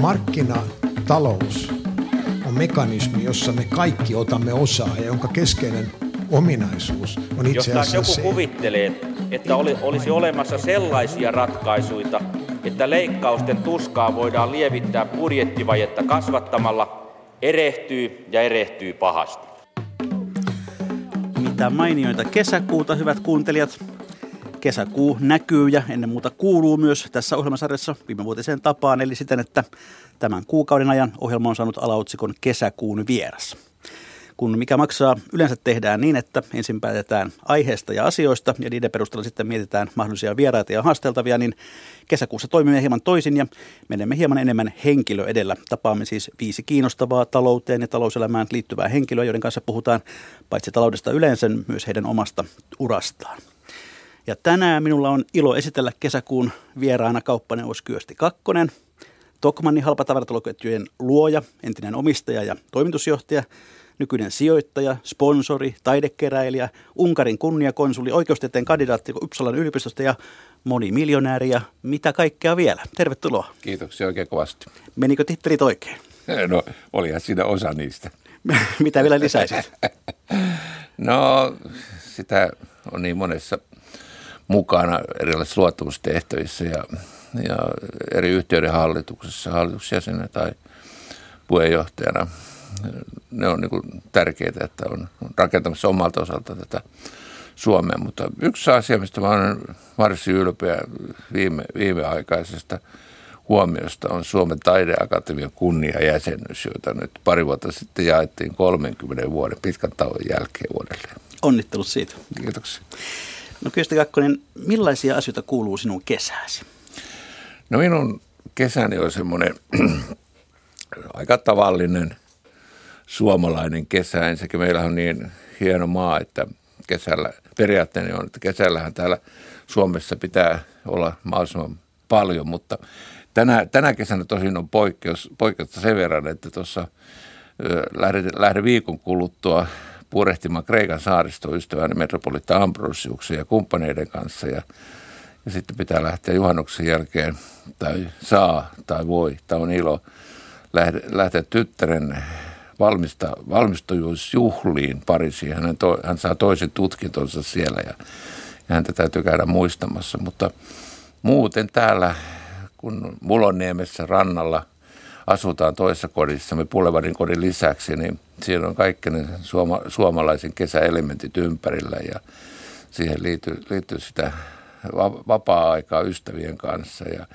Markkinatalous on mekanismi, jossa me kaikki otamme osaa ja jonka keskeinen ominaisuus on itse asiassa se. Jos joku kuvittelee, että olisi olemassa sellaisia ratkaisuja, että leikkausten tuskaa voidaan lievittää budjettivajetta kasvattamalla, erehtyy ja erehtyy pahasti. Mitä mainioita kesäkuuta, hyvät kuuntelijat. Kesäkuu näkyy ja ennen muuta kuuluu myös tässä ohjelmasarjassa viimevuotiseen tapaan, eli siten, että tämän kuukauden ajan ohjelma on saanut alaotsikon Kesäkuun vieras. Kun Mikä maksaa? Yleensä tehdään niin, että ensin päätetään aiheesta ja asioista ja niiden perusteella sitten mietitään mahdollisia vieraita ja haasteltavia, niin kesäkuussa toimimme hieman toisin ja menemme hieman enemmän henkilö edellä. Tapaamme siis 5 kiinnostavaa talouteen ja talouselämään liittyvää henkilöä, joiden kanssa puhutaan paitsi taloudesta yleensä myös heidän omasta urastaan. Ja tänään minulla on ilo esitellä kesäkuun vieraana kauppaneuvos Kyösti Kakkonen, Tokmannin halpatavarataloketjujen luoja, entinen omistaja ja toimitusjohtaja, nykyinen sijoittaja, sponsori, taidekeräilijä, Unkarin kunniakonsuli, oikeustieteen kandidaatti Uppsalan yliopistosta ja monimiljonääri ja mitä kaikkea vielä. Tervetuloa. Kiitoksia oikein kovasti. Menikö tittelit oikein? No, olihan siinä osa niistä. Mitä vielä lisäisit? No, sitä on niin monessa mukana erilaisissa luottamustehtävissä ja eri yhtiöiden hallituksessa, hallitusjäsenä tai puheenjohtajana. Ne on niin kuin tärkeää, että on rakentamassa omalta osalta tätä Suomea, mutta yksi asia, mistä mä olen varsin ylpeä viimeaikaisesta huomiosta on Suomen taideakatemian kunniajäsenyys, jota nyt pari vuotta sitten jaettiin 30 vuoden pitkän tauon jälkeen vuodelleen. Onnittelut siitä. Kiitoksia. No Kyösti Kakkonen, millaisia asioita kuuluu sinun kesääsi? No minun kesäni on semmoinen aika tavallinen suomalainen kesä. Ensinnäkin meillä on niin hieno maa, että kesällä, periaatteena on, että kesällähän täällä Suomessa pitää olla mahdollisimman paljon, mutta tänä kesänä tosin on poikkeusta sen verran, että tuossa lähden viikon kuluttua purehtimaan Kreikan saaristoystäväni metropolitta Ambrosiuksen ja kumppaneiden kanssa ja sitten pitää lähteä juhannuksen jälkeen tai saa tai voi tai on ilo lähteä tyttären valmistujuusjuhliin Pariisiin. Hän saa toisen tutkintonsa siellä ja häntä täytyy käydä muistamassa, mutta muuten täällä kun Muloniemessä rannalla asutaan toisessa kodissa, me Boulevardin kodin lisäksi, niin siinä on kaikki ne suomalaisen kesäelementit ympärillä ja siihen liittyy sitä vapaa-aikaa ystävien kanssa ja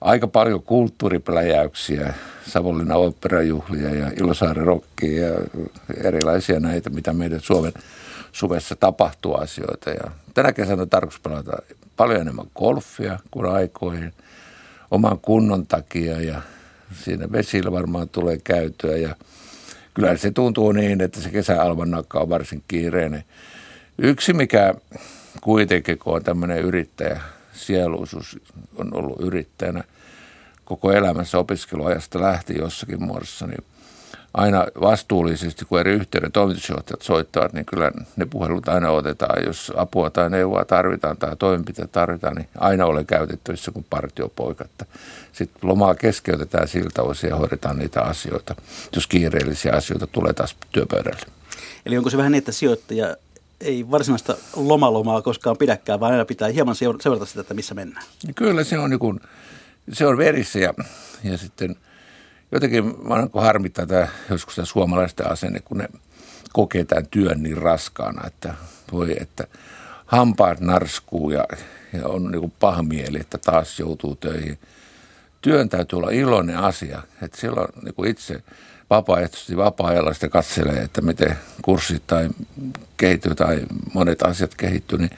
aika paljon kulttuuripläjäyksiä, Savonlinnan oopperajuhlia ja Ilosaari rockia ja erilaisia näitä, mitä meidän Suomen suvessa tapahtuu asioita. Ja tänä kesänä on tarkoitus pelata paljon enemmän golfia kuin aikoihin oman kunnon takia ja siinä vesillä varmaan tulee käytyä ja kyllä se tuntuu niin, että se kesäalmanakka on varsin kiireinen. Yksi mikä kuitenkin, kun on tämmöinen yrittäjä, sieluisuus on ollut yrittäjänä koko elämässä opiskeluajasta lähti jossakin muodossa, niin aina vastuullisesti, kun eri yhteyden toimitusjohtajat soittavat, niin kyllä ne puhelut aina otetaan. Jos apua tai neuvoa tarvitaan tai toimenpiteitä tarvitaan, niin aina olen käytettävissä kuin partiopoika. Sitten lomaa keskeytetään siltä osin ja hoidetaan niitä asioita, jos kiireellisiä asioita tulee taas työpöydälle. Eli onko se vähän niin, että sijoittaja ei varsinaista lomalomaa koskaan pidäkään, vaan aina pitää hieman seurata sitä, että missä mennään? Kyllä se on, niin kuin, se on verissä ja sitten jotenkin harmittaa joskus tämä suomalaisten asenne, kun ne kokee tämän työn niin raskaana, että voi, että hampaat narskuu ja on niin kuin paha mieli, että taas joutuu töihin. Työn täytyy olla iloinen asia, että silloin niin kuin itse vapaaehtoisesti vapaa-ajalla sitä katselee, että miten kurssit tai kehittyy tai monet asiat kehittyy, niin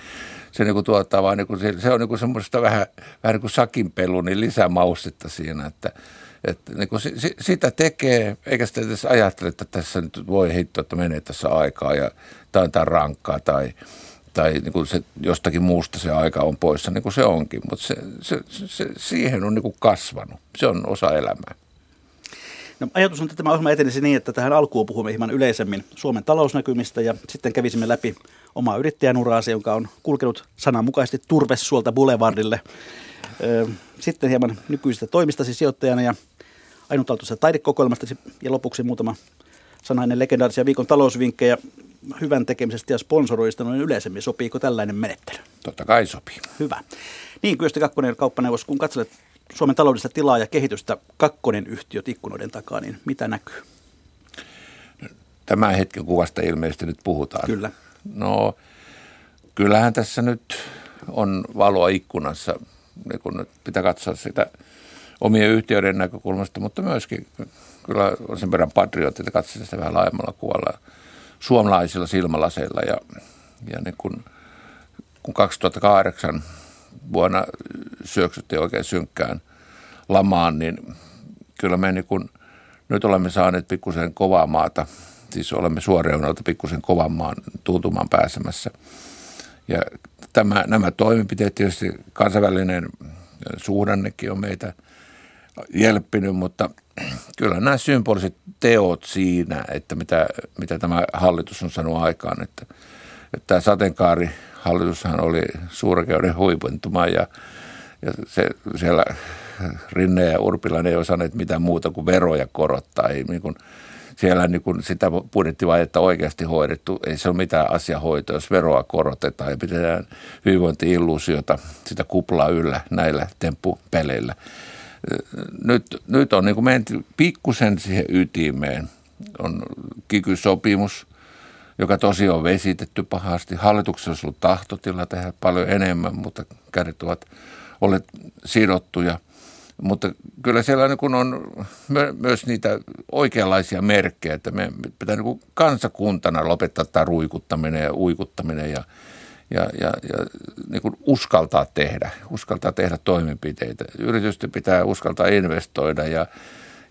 se, niin kuin tuottaa vaan, niin kuin, se on niin kuin semmoista vähän niin kuin sakinpelu, niin lisämaustetta siinä, että niin kuin sitä tekee, eikä sitä edes ajattele, että tässä nyt voi hittoa, että menee tässä aikaa ja tämä on rankkaa tai niin kuin se, jostakin muusta se aika on poissa, niin kuin se onkin, mutta siihen on niin kuin kasvanut, se on osa elämää. No, ajatus on, että tämä ohjelma etenisi niin, että tähän alkuun puhumme hieman yleisemmin Suomen talousnäkymistä ja sitten kävisimme läpi omaa yrittäjän uraasi, joka on kulkenut sananmukaisesti turvesuolta Boulevardille. Sitten hieman nykyisistä toimistasi sijoittajana ja ainutlaatuisesta taidekokoelmasta ja lopuksi muutama sana ennen legendaarisia viikon talousvinkkejä hyvän tekemisestä ja sponsoroista noin yleisemmin. Sopiiko tällainen menettely? Totta kai sopii. Hyvä. Niin, Kyösti Kakkonen, kauppaneuvos, kun katselet Suomen taloudellista tilaa ja kehitystä Kakkonen yhtiöt ikkunoiden takaa, niin mitä näkyy? Tämän hetken kuvasta ilmeisesti nyt puhutaan. Kyllä. No, kyllähän tässä nyt on valoa ikkunassa, kun pitää katsoa sitä omien yhtiöiden näkökulmasta, mutta myöskin kyllä on sen verran patriotti, että katsotaan sitä vähän laajemmalla kuvalla suomalaisilla silmälaseilla. Ja niin kun 2008 vuonna syöksyttiin oikein synkkään lamaan, niin kyllä me niin kun nyt olemme saaneet pikkusen kovaa maata, siis olemme suoreunalta pikkusen kovan maan tuntumaan pääsemässä. Ja nämä toimenpiteet, tietysti kansainvälinen suhdannekin on meitä jelppinyt, mutta kyllä nämä symboliset teot siinä, että mitä tämä hallitus on saanut aikaan, että tämä sateenkaarihallitushan oli suurkeuden huipentuma ja siellä Rinne ja Urpilainen ei osanneet mitään muuta kuin veroja korottaa, ei niin kuin siellä niin kun sitä budjettivajetta oikeasti hoidettu, ei se ole mitään asiahoitoa, jos veroa korotetaan ja pidetään hyvinvointi-illuusiota, sitä kuplaa yllä näillä temppupeleillä. Nyt on niin kun menty pikkusen siihen ytimeen. On kiky-sopimus, joka tosi on vesitetty pahasti. Hallituksessa on ollut tahtotila tehdä paljon enemmän, mutta kädet ovat olleet sidottuja. Mutta kyllä siellä niin on myös niitä oikeanlaisia merkkejä, että me pitää niin kansakuntana lopettaa tämä ruikuttaminen ja uikuttaminen ja niin uskaltaa tehdä toimenpiteitä. Yritysten pitää uskaltaa investoida ja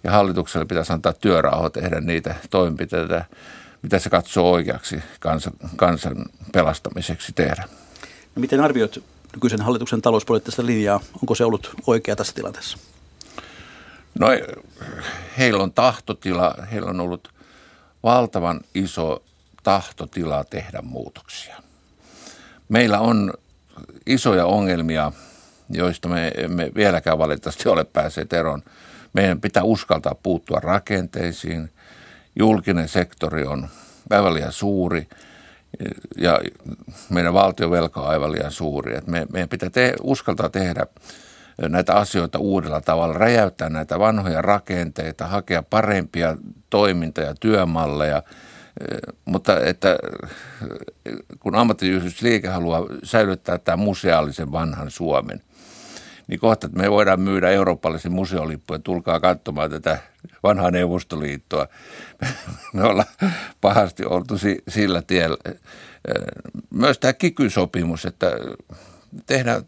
hallitukselle pitäisi antaa työrauha tehdä niitä toimenpiteitä, mitä se katsoo oikeaksi kansan pelastamiseksi tehdä. No, miten arvioit nykyisen hallituksen talouspoliittista linjaa, onko se ollut oikea tässä tilanteessa? No, heillä on tahtotila, heillä on ollut valtavan iso tahtotila tehdä muutoksia. Meillä on isoja ongelmia, joista me emme vieläkään valitettavasti ole päässeet eroon. Meidän pitää uskaltaa puuttua rakenteisiin. Julkinen sektori on aivan liian suuri. Ja meidän valtiovelka on aivan liian suuri. Että meidän pitää uskaltaa tehdä näitä asioita uudella tavalla, räjäyttää näitä vanhoja rakenteita, hakea parempia toiminta- ja työmalleja. Mutta että kun ammattiyhdistysliike haluaa säilyttää tämän museaalisen vanhan Suomen, niin kohta me voidaan myydä eurooppalaisen museolippuja, tulkaa katsomaan tätä vanhaa Neuvostoliittoa. Me ollaan pahasti oltu sillä tiellä. Myös tämä kiky-sopimus, että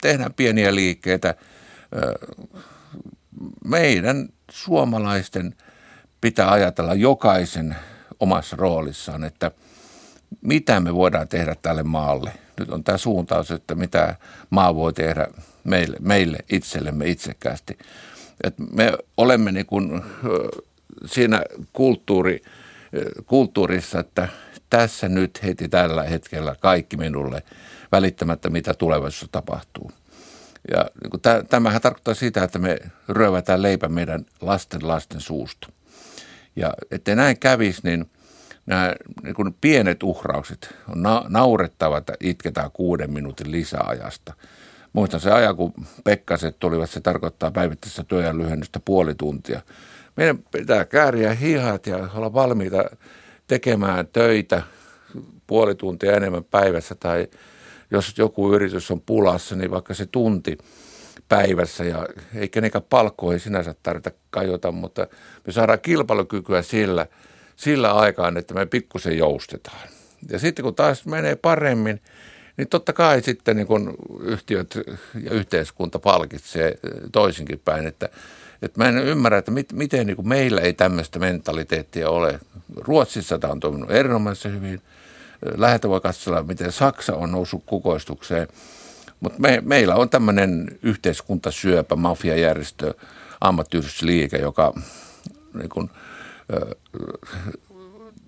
tehdään pieniä liikkeitä. Meidän suomalaisten pitää ajatella jokaisen omassa roolissaan, että mitä me voidaan tehdä tälle maalle. Nyt on tämä suuntaus, että mitä maa voi tehdä meille itsellemme itsekkäästi. Et me olemme niin kuin siinä kulttuurissa, että tässä nyt heti tällä hetkellä kaikki minulle välittämättä, mitä tulevaisuudessa tapahtuu. Ja niin kuin tämähän tarkoittaa sitä, että me ryövätään leipä meidän lasten suusta. Ja ettei näin kävisi, niin nämä niin kuin pienet uhraukset on naurettava, että itketään 6 minuutin lisäajasta. Muistan se ajan, kun pekkaset tulivat, se tarkoittaa päivittäistä työajan lyhennystä 0,5 tuntia. Meidän pitää kääriä hihat ja olla valmiita tekemään töitä 0,5 tuntia enemmän päivässä. Tai jos joku yritys on pulassa, niin vaikka se tunti päivässä. Ja eikä niinkään palkkoihin sinänsä tarvita kajota, mutta me saadaan kilpailukykyä sillä aikaan, että me pikkusen joustetaan. Ja sitten kun taas menee paremmin, niin totta kai sitten niin kun yhtiöt ja yhteiskunta palkitsee toisinkin päin. Että mä en ymmärrä, että miten niin kun meillä ei tämmöistä mentaliteettia ole. Ruotsissa tämä on toiminut erinomaisesti hyvin. Läheltä voi katsella, miten Saksa on noussut kukoistukseen. Mutta meillä on tämmöinen yhteiskuntasyöpä, mafiajärjestö, ammattiyhdistysliike, joka niin kun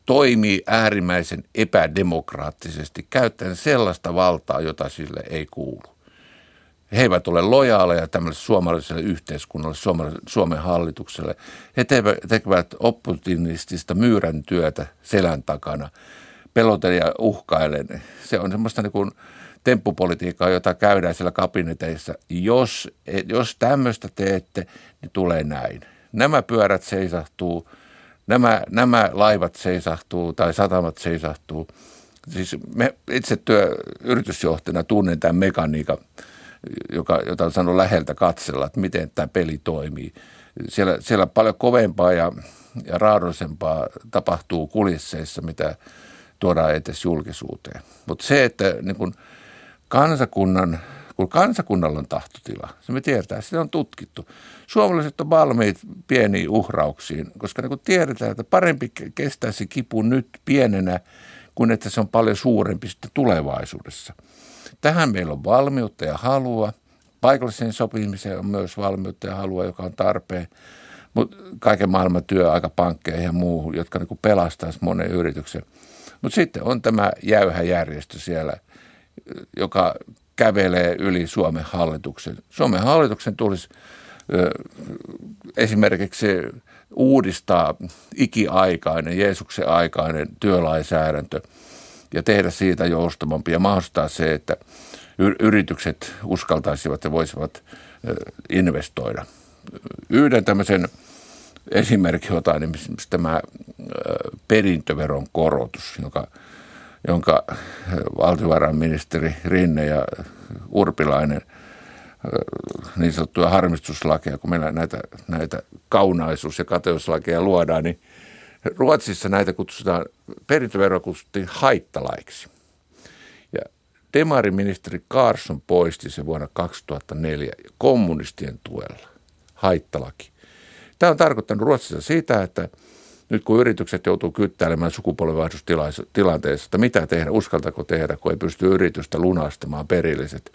toimii äärimmäisen epädemokraattisesti, käyttäen sellaista valtaa, jota sille ei kuulu. He eivät ole lojaaleja tämmöiselle suomalaiselle yhteiskunnalle, Suomen hallitukselle. He tekevät opportunistista myyrän työtä selän takana, pelotellen ja uhkaillen. Se on semmoista niin kuin temppupolitiikkaa, jota käydään siellä kabineteissa. Jos tämmöistä teette, niin tulee näin. Nämä pyörät seisahtuu, nämä laivat seisahtuu tai satamat seisahtuu. Siis me itse yritysjohtajana tunnen tämän mekaniikan, jota on saanut läheltä katsella, että miten tämä peli toimii. Siellä paljon kovempaa ja raadollisempaa tapahtuu kulisseissa, mitä tuodaan etes julkisuuteen. Mutta se, että niin kun kansakunnalla on tahtotila, se me tiedetään, sitä on tutkittu. Suomalaiset on valmiit pieniin uhrauksiin, koska niin tiedetään, että parempi kestää se kipu nyt pienenä, kun että se on paljon suurempi sitten tulevaisuudessa. Tähän meillä on valmiutta ja halua. Paikalliseen sopimiseen on myös valmiutta ja halua, joka on tarpeen. Mutta kaiken maailman työaikapankkeihin ja muuhun, jotka niin pelastaisi monen yrityksen. Mutta sitten on tämä jäyhä järjestö siellä, joka kävelee yli Suomen hallituksen. Suomen hallituksen tulisi esimerkiksi uudistaa ikiaikainen, Jeesuksen aikainen työlainsäädäntö ja tehdä siitä joustavampi ja mahdollistaa se, että yritykset uskaltaisivat ja voisivat investoida. Yhden tämmöisen esimerkki otan, esimerkiksi tämä perintöveron korotus, jonka valtiovarainministeri Rinne ja Urpilainen niin sanottuja harmistuslakeja, kun meillä näitä kaunaisuus- ja kateuslakeja luodaan, niin Ruotsissa näitä kutsutaan, perintöveroa kutsuttiin haittalaiksi. Ja demariministeri Karlsson poisti se vuonna 2004 kommunistien tuella, haittalaki. Tämä on tarkoittanut Ruotsissa sitä, että nyt kun yritykset joutuu kyttäilemään sukupolvenvaihdostilanteessa, että mitä tehdä, uskaltako tehdä, kun ei pysty yritystä lunastamaan perilliset,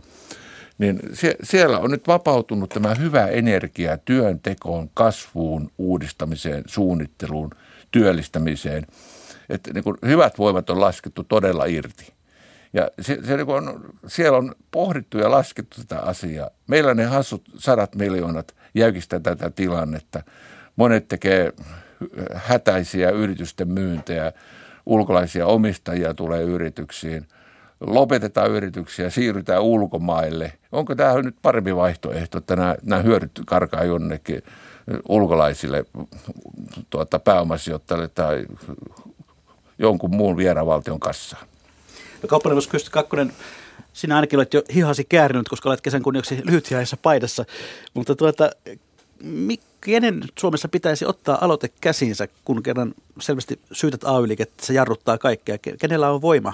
niin siellä on nyt vapautunut tämä hyvä energia työntekoon, kasvuun, uudistamiseen, suunnitteluun, työllistämiseen. Että niin kuin hyvät voimat on laskettu todella irti. Ja siellä on pohdittu ja laskettu tätä asiaa. Meillä ne hassut 100 miljoonat jäykistää tätä tilannetta. Monet tekee hätäisiä yritysten myyntejä, ulkolaisia omistajia tulee yrityksiin. Lopetetaan yrityksiä, siirrytään ulkomaille. Onko tämä nyt parempi vaihtoehto, että nämä hyödyt karkaa jonnekin ulkolaisille pääomasijoittajille tai jonkun muun vieraanvaltion kassaan? No, kauppaneuvos Kyösti Kakkonen, sinä ainakin olet jo hihasi käärinyt, koska olet kesän kunniaksi lyhythihaisessa paidassa, mutta kenen Suomessa pitäisi ottaa aloite käsiinsä, kun kerran selvästi syytät AY-liikettä, se jarruttaa kaikkea. Kenellä on voima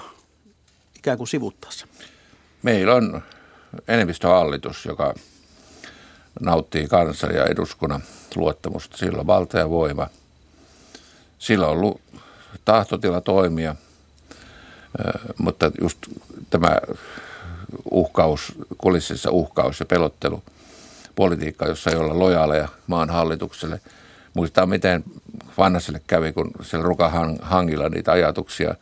ikään kuin sivuttaa se? Meillä on enemmistöhallitus, joka nauttii kansan ja eduskunnan luottamusta. Sillä on valta ja voima. Sillä on ollut tahtotila toimia, mutta just tämä kulississa uhkaus ja pelottelu, politiikka, jossa ei olla lojaaleja maan hallitukselle. Muistaa, miten Vanhaselle kävi, kun siellä Rukan hangilla niitä ajatuksia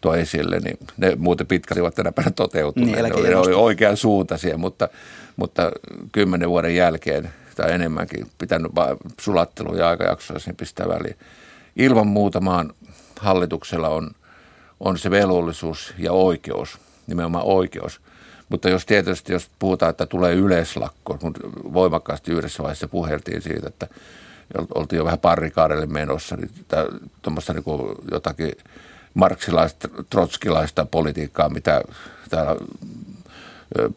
toi esille, niin ne muuten pitkälti ovat tänä päivänä toteutuneet. Ne oli oikean suuntaisia, mutta 10 vuoden jälkeen tai enemmänkin pitänyt sulattelua ja aikajaksoa sen pistää väliin. Ilman muuta maan hallituksella on se velvollisuus ja oikeus, nimenomaan oikeus. Mutta jos puhutaan, että tulee yleislakko, kun voimakkaasti yhdessä vaiheessa puheltiin siitä, että oltiin jo vähän parrikaarelle menossa, niin tuommoista niin jotakin marksilaista, trotskilaista politiikkaa, mitä täällä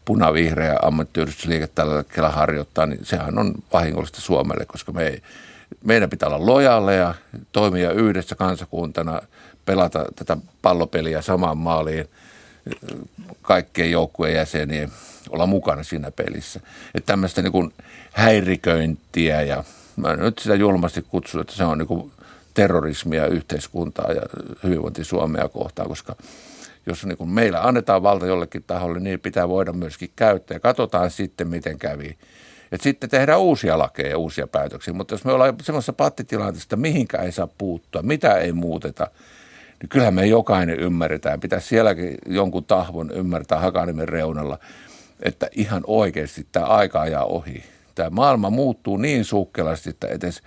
punavihreä ammattiyhdistysliike tällä hetkellä harjoittaa, niin sehän on vahingollista Suomelle, koska meidän pitää olla lojaaleja, toimia yhdessä kansakuntana, pelata tätä pallopeliä samaan maaliin, kaikkien joukkueen jäseniä olla mukana siinä pelissä. Että tämmöistä niin kuin häiriköintiä ja mä nyt sitä julmasti kutsun, että se on niin kuin terrorismia yhteiskuntaa ja hyvinvointi Suomea kohtaan, koska jos niin kuin meillä annetaan valta jollekin taholle, niin pitää voida myöskin käyttää ja katsotaan sitten, miten kävi. Et sitten tehdään uusia lakeja ja uusia päätöksiä, mutta jos me ollaan semmoisessa pattitilanteessa, mihinkä ei saa puuttua, mitä ei muuteta, kyllähän me jokainen ymmärretään. Pitäisi sielläkin jonkun tahvon ymmärtää Hakaniemen reunalla, että ihan oikeasti tämä aika ajaa ohi. Tämä maailma muuttuu niin sukkelasti, että edes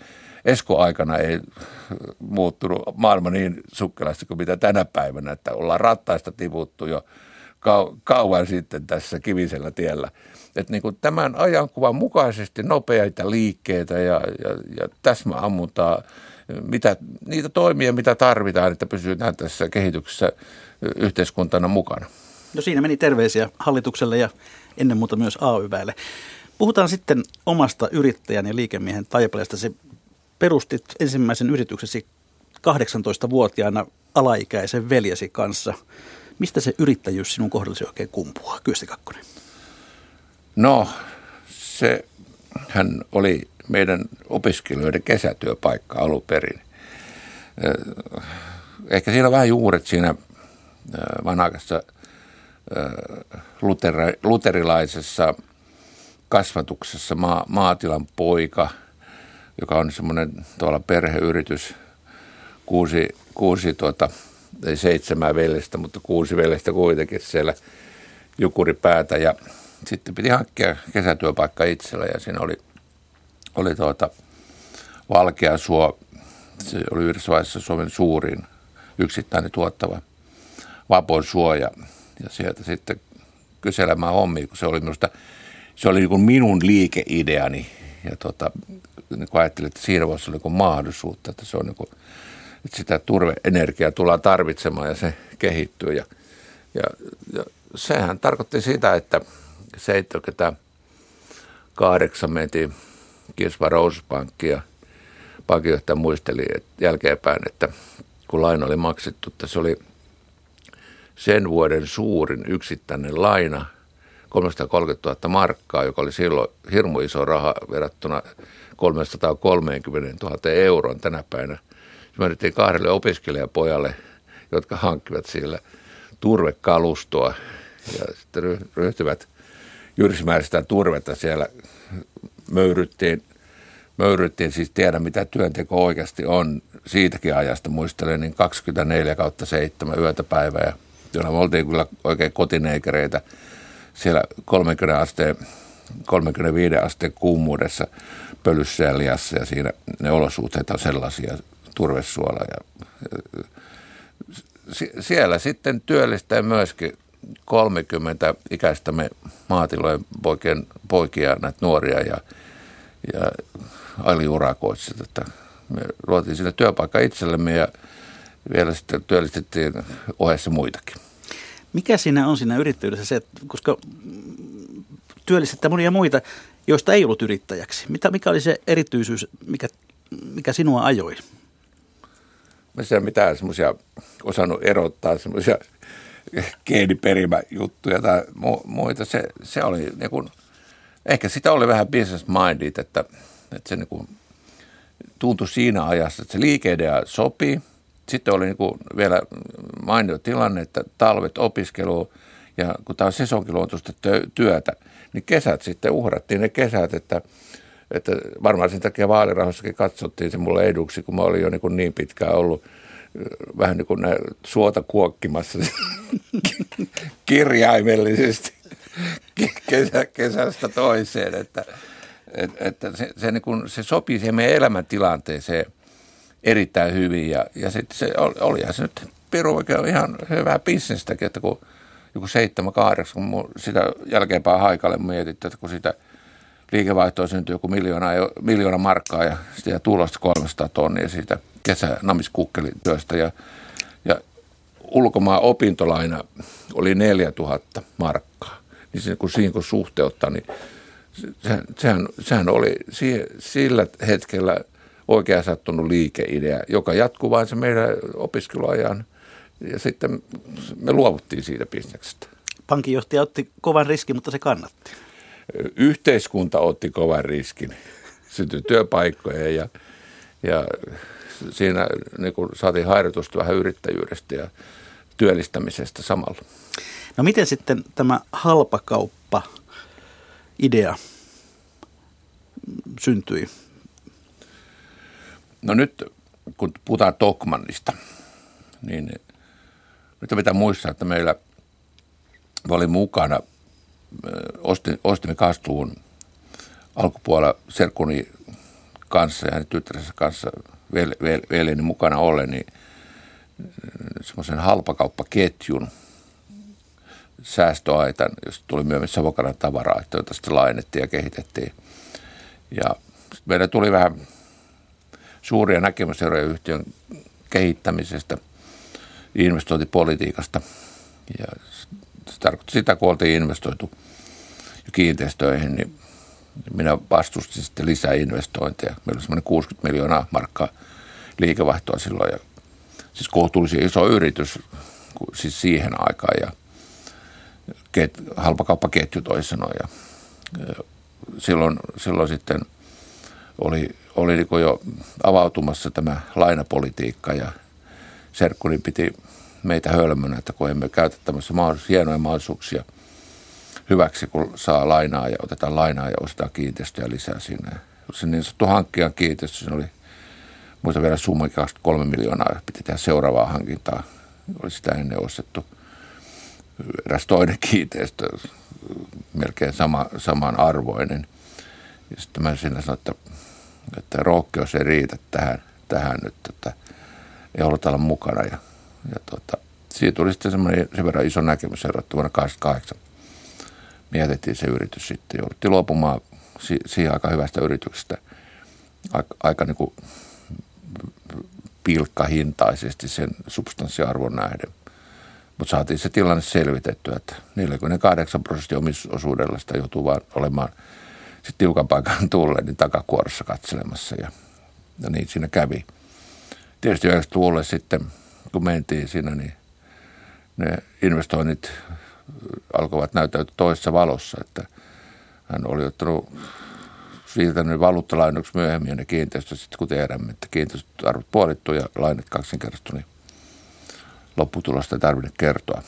Esko-aikana ei muuttunut maailma niin sukkelasti kuin mitä tänä päivänä, että ollaan rattaista tivuttu jo kauan sitten tässä kivisellä tiellä. Että niin kuin tämän ajankuvan mukaisesti nopeita liikkeitä ja täsmäammuntaa, niitä toimia, mitä tarvitaan, että pysytään tässä kehityksessä yhteiskuntana mukana. No siinä meni terveisiä hallitukselle ja ennen muuta myös AY-väelle. Puhutaan sitten omasta yrittäjän ja liikemiehen taipaleesta. Se perustit ensimmäisen yrityksesi 18-vuotiaana alaikäisen veljesi kanssa. Mistä se yrittäjyys sinun kohdallasi oikein kumpuaa, Kyösti Kakkonen? No, hän oli meidän opiskelijoiden kesätyöpaikka alun perin. Ehkä siellä on vähän juuret siinä vanhakassa luterilaisessa kasvatuksessa maatilan poika, joka on semmoinen tuolla perheyritys, ei 7 veljestä, mutta 6 veljestä kuitenkin siellä jukuripäätä. Ja sitten piti hankkia kesätyöpaikka itsellä ja siinä oli Valkeasuo, se oli yhdessä vaiheessa Suomen suurin yksittäinen tuottava vaponsuo ja sieltä sitten kyselemään hommia, kun se oli niin kuin minun liikeideani ja niin kuin ajattelin, että siinä voisi olla niin kuin mahdollisuutta, että se on niin kuin, että sitä turve-energiaa tullaan tarvitsemaan ja se kehittyy. Ja sehän tarkoitti sitä, että 78 mentiin Kisva Roospankkiin ja pankinjohtaja muisteli jälkeenpäin, että kun laina oli maksettu, että se oli sen vuoden suurin yksittäinen laina, 330 000 markkaa, joka oli silloin hirmu iso raha verrattuna 330 000 euroon tänä päivänä. Se myönnettiin 2 opiskelijapojalle, jotka hankkivat siellä turvekalustoa ja sitten ryhtyvät jyrsimään sitä turvetta siellä. Möyryttiin siis tiedä, mitä työnteko oikeasti on siitäkin ajasta. Muistelen niin 24/7 yötä päivää. Siellä me oltiin kyllä oikein kotineikäreitä siellä 35 asteen kuumuudessa pölyssä ja liassa. Ja siinä ne olosuhteet on sellaisia, turvesuola. Ja siellä sitten työllistää myöskin 30 ikäistämme maatilojen poikia, näitä nuoria ja aliurakoitsijat, että me luotiin sinne työpaikka itsellemme ja vielä sitten työllistettiin ohessa muitakin. Mikä siinä on siinä yrittäjyydessä se, että koska työllistetään monia muita, joista ei ollut yrittäjäksi. Mikä oli se erityisyys, mikä sinua ajoi? Mä en mitään semmoisia osannut erottaa, semmoisia geeniperimä-juttuja tai muita. Se oli niin kuin, ehkä sitä oli vähän business minded, että se niin kuin tuntui siinä ajassa, että se liikeidea sopii. Sitten oli niin kuin vielä mainio tilanne, että talvet opiskelua ja kun tämä on sesonkiluontoista työtä, niin kesät sitten uhrattiin ne kesät, että varmaan sen takia vaalirahoissakin katsottiin se mulle eduksi, kun mä olin jo niin pitkään ollut vähän niin kuin suota kuokkimassa kirjaimellisesti kesästä toiseen, että se niin kuin, se sopii siihen meidän elämäntilanteeseen erittäin hyvin ja sitten se olihan se nyt piru oikein ihan hyvää bisnestäkin, että kun joku 7-8, kun sitä jälkeenpäin haikalle mietittiin, että kun sitä liikevaihtoa syntyi joku miljoona markkaa ja sitä tulosta 300 000 siitä kesänamiskukkelityöstä ja ulkomaan opintolaina oli 4 000 markkaa. Niin se, kun suhteuttaa, niin sehän oli sillä hetkellä oikein sattunut liikeidea, joka jatkuu vain se meidän opiskeluajan ja sitten me luovuttiin siitä bisneksestä. Pankinjohtaja otti kovan riskin, mutta se kannatti. Yhteiskunta otti kovan riskin. Syntyi työpaikkoja ja siinä niin kun saatiin harjoitusta vähän yrittäjyydestä ja työllistämisestä samalla. No miten sitten tämä halpakauppa-idea syntyi? No nyt kun puhutaan Tokmannista, niin nyt pitää muistaa, että meillä oli mukana ostimme 80-luvun alkupuolella serkkuni kanssa ja hänen tyttärensä kanssa veljeni mukana ollen niin semmoisen halpakauppaketjun säästöaitan, josta tuli myöhemmin Savokanan tavaraa, jota sitten laajennettiin ja kehitettiin. Ja meillä tuli vähän suuria näkemyseroja yhtiön kehittämisestä, investointipolitiikasta. Ja se tarkoitti sitä, kun oltiin investoitu kiinteistöihin, niin minä vastustin sitten lisää investointeja. Meillä oli semmoinen 60 miljoonaa markkaa liikevaihtoa silloin. Ja siis kohtuullisen iso yritys siis siihen aikaan ja halpakauppaketju toisin sanoen. Ja silloin sitten oli niin kuin jo avautumassa tämä lainapolitiikka ja serkkuni piti meitä hölmönä, että kun emme käytä tämmöisiä hienoja mahdollisuuksia hyväksi, kun saa lainaa ja otetaan lainaa ja ostetaan kiinteistöjä lisää siinä. Se niin sanottu hankkijan kiinteistö, siinä oli muista vielä summa 23 miljoonaa, piti tehdä seuraavaa hankintaa, oli sitä ennen ostettu. Eräs toinen kiinteistö, melkein samanarvoinen. Ja sitten mä siinä sanoin, että rohkeus ei riitä tähän nyt, että ei haluta olla mukana. Ja siitä tuli sitten semmoinen sen verran iso näkemysero, että vuonna 1988 mietettiin se yritys sitten. Jouduttiin luopumaan siihen aika hyvästä yrityksestä aika niin kuin pilkkahintaisesti sen substanssiarvon nähden. Mutta saatiin se tilanne selvitettyä, että 48% omistusosuudella sitä joutuu vaan olemaan sitten tiukan paikan tulleen niin takakuorossa katselemassa ja niin siinä kävi. Tietysti 90-luvulle sitten, kun mentiin siinä, niin ne investoinnit alkoivat näyttäytyä toisessa valossa, että hän oli ottanut siirtänyt valuuttalainoksi myöhemmin ja ne kiinteistöt sitten kun tiedämme, että kiinteistöarvot puolittu ja lainat kaksinkertaistui, niin lopputulosta ei tarvinnut kertoa.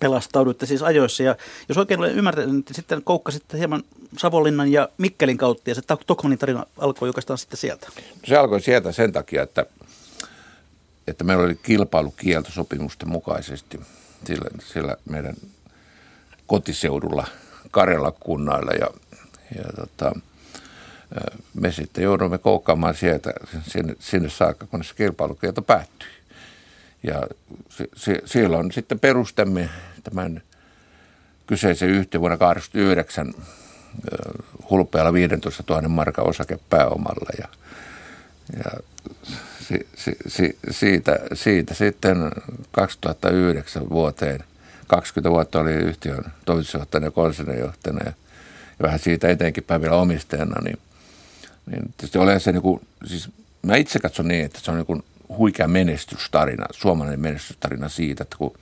Pelastauduitte siis ajoissa ja jos oikein olen ymmärtänyt, niin sitten koukkasitte hieman Savonlinnan ja Mikkelin kautta ja se Tokmannin tarina alkoi oikeastaan sitten sieltä. Se alkoi sieltä sen takia, että meillä oli kilpailukieltosopimusten mukaisesti sillä meidän kotiseudulla Karjalan kunnalla ja me sitten joudumme koukkaamaan sinne saakka, kun se kilpailukielto päättyi. Ja silloin sitten perustamme tämän kyseisen yhtiön vuonna 1989 hulpealla 15 000 markan osakepääomalla. Ja siitä sitten 2009 vuoteen, 20 vuotta oli yhtiön toimitusjohtajana ja konserninjohtajana ja vähän siitä eteenkinpäin vielä omistajana. Niin tietysti olen se niin kuin, siis mä itse katson niin, että se on niin kuin huikea menestystarina, suomalainen menestystarina siitä, että kun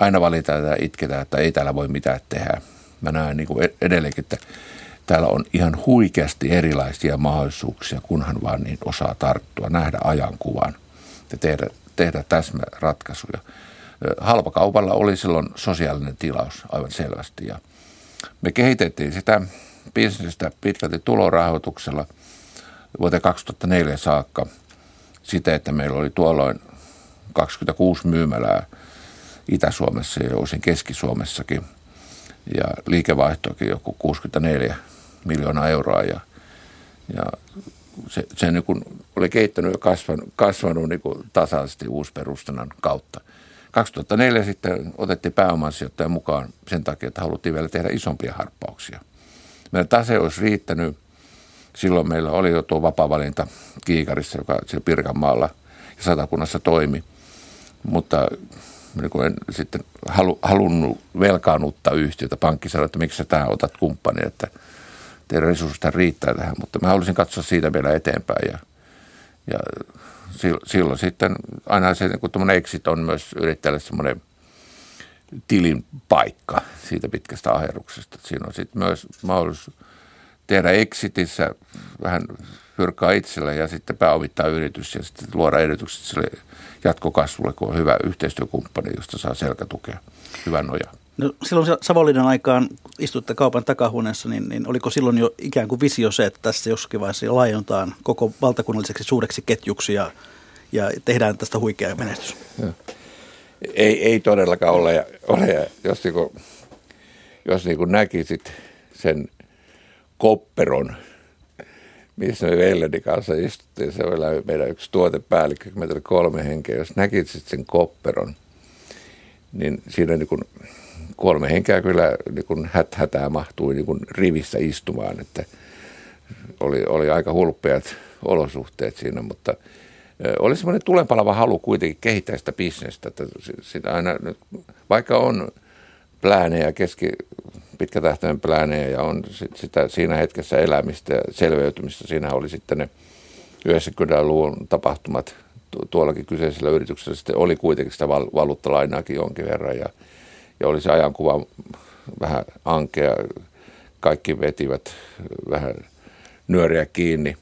aina valitaan ja itketään, että ei täällä voi mitään tehdä. Mä näen niin kuin edelleenkin, että täällä on ihan huikeasti erilaisia mahdollisuuksia, kunhan vaan niin osaa tarttua, nähdä ajankuvan ja tehdä täsmäratkaisuja. Halpakaupalla oli silloin sosiaalinen tilaus aivan selvästi ja me kehitettiin sitä bisnestä pitkälti tulorahoituksella vuoteen 2004 saakka. Sitä, että meillä oli tuolloin 26 myymälää Itä-Suomessa ja osin Keski-Suomessakin ja liikevaihtoakin joku 64 miljoonaa euroa ja se niin kuin oli kehittänyt ja kasvanut niin kuin tasaisesti uusperustanan kautta. 2004 sitten otettiin pääomansijoittajan mukaan sen takia, että haluttiin vielä tehdä isompia harppauksia. Meidän tase olisi riittänyt. Silloin meillä oli jo tuo vapaavalinta Kiikarissa, joka siellä Pirkanmaalla ja Satakunnassa toimi, mutta en sitten halunnut velkaannuttaa yhtiötä. Pankki sanoi, että miksi sä tähän otat kumppani, että teidän resursseista riittää tähän, mutta mä halusin katsoa siitä vielä eteenpäin ja silloin sitten aina se, kun tuommoinen exit on myös yrittäjälle semmoinen tilin paikka siitä pitkästä aherruksesta. Siinä on sitten myös mahdollisuus tehdä exitissä, vähän hyrkkaa itsellä ja sitten pääomittaa yritys ja sitten luoda edellytykset sille jatkokasvulle, kun on hyvä yhteistyökumppani, josta saa selkätukea, hyvän nojaa. No, silloin Savonlinnan aikaan istuitte kaupan takahuoneessa, niin oliko silloin jo ikään kuin visio se, että tässä jossakin vaiheessa laajentaan koko valtakunnalliseksi suureksi ketjuksi ja tehdään tästä huikea menestys? Ei todellakaan ole. Jos niin jos niin kuin näkisit sen kopperon, missä me Vellenin kanssa istuttiin, se oli meidän yksi tuotepäällikkö, meitä oli 3 henkeä, jos näkisit sen kopperon, niin siinä niin kuin 3 henkeä kyllä niin kuin häthätää mahtui niin kuin rivissä istumaan, että oli aika hulppeat olosuhteet siinä, mutta oli semmoinen tulenpalava halu kuitenkin kehittää sitä bisnestä, että sitä aina, vaikka on pläänejä, pitkä tähtäimen pläänejä ja on sitä siinä hetkessä elämistä ja selveytymistä, siinä oli sitten ne 90-luvun tapahtumat tuollakin kyseisellä yrityksellä, sitten oli kuitenkin sitä valuuttalainaakin jonkin verran ja oli se ajankuva vähän ankea, kaikki vetivät vähän nyöriä kiinni,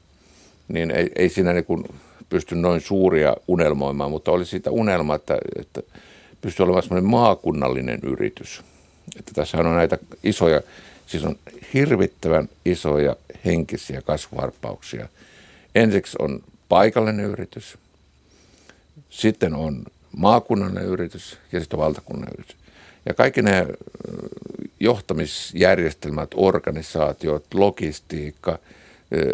niin ei siinä niin kuin pysty noin suuria unelmoimaan, mutta oli siitä unelma, että pystyi olemaan semmoinen maakunnallinen yritys. Että tässähän on näitä isoja, siis on hirvittävän isoja henkisiä kasvuharppauksia. Ensiksi on paikallinen yritys, sitten on maakunnallinen yritys ja sitten on valtakunnan yritys. Ja kaikki nämä johtamisjärjestelmät, organisaatiot, logistiikka,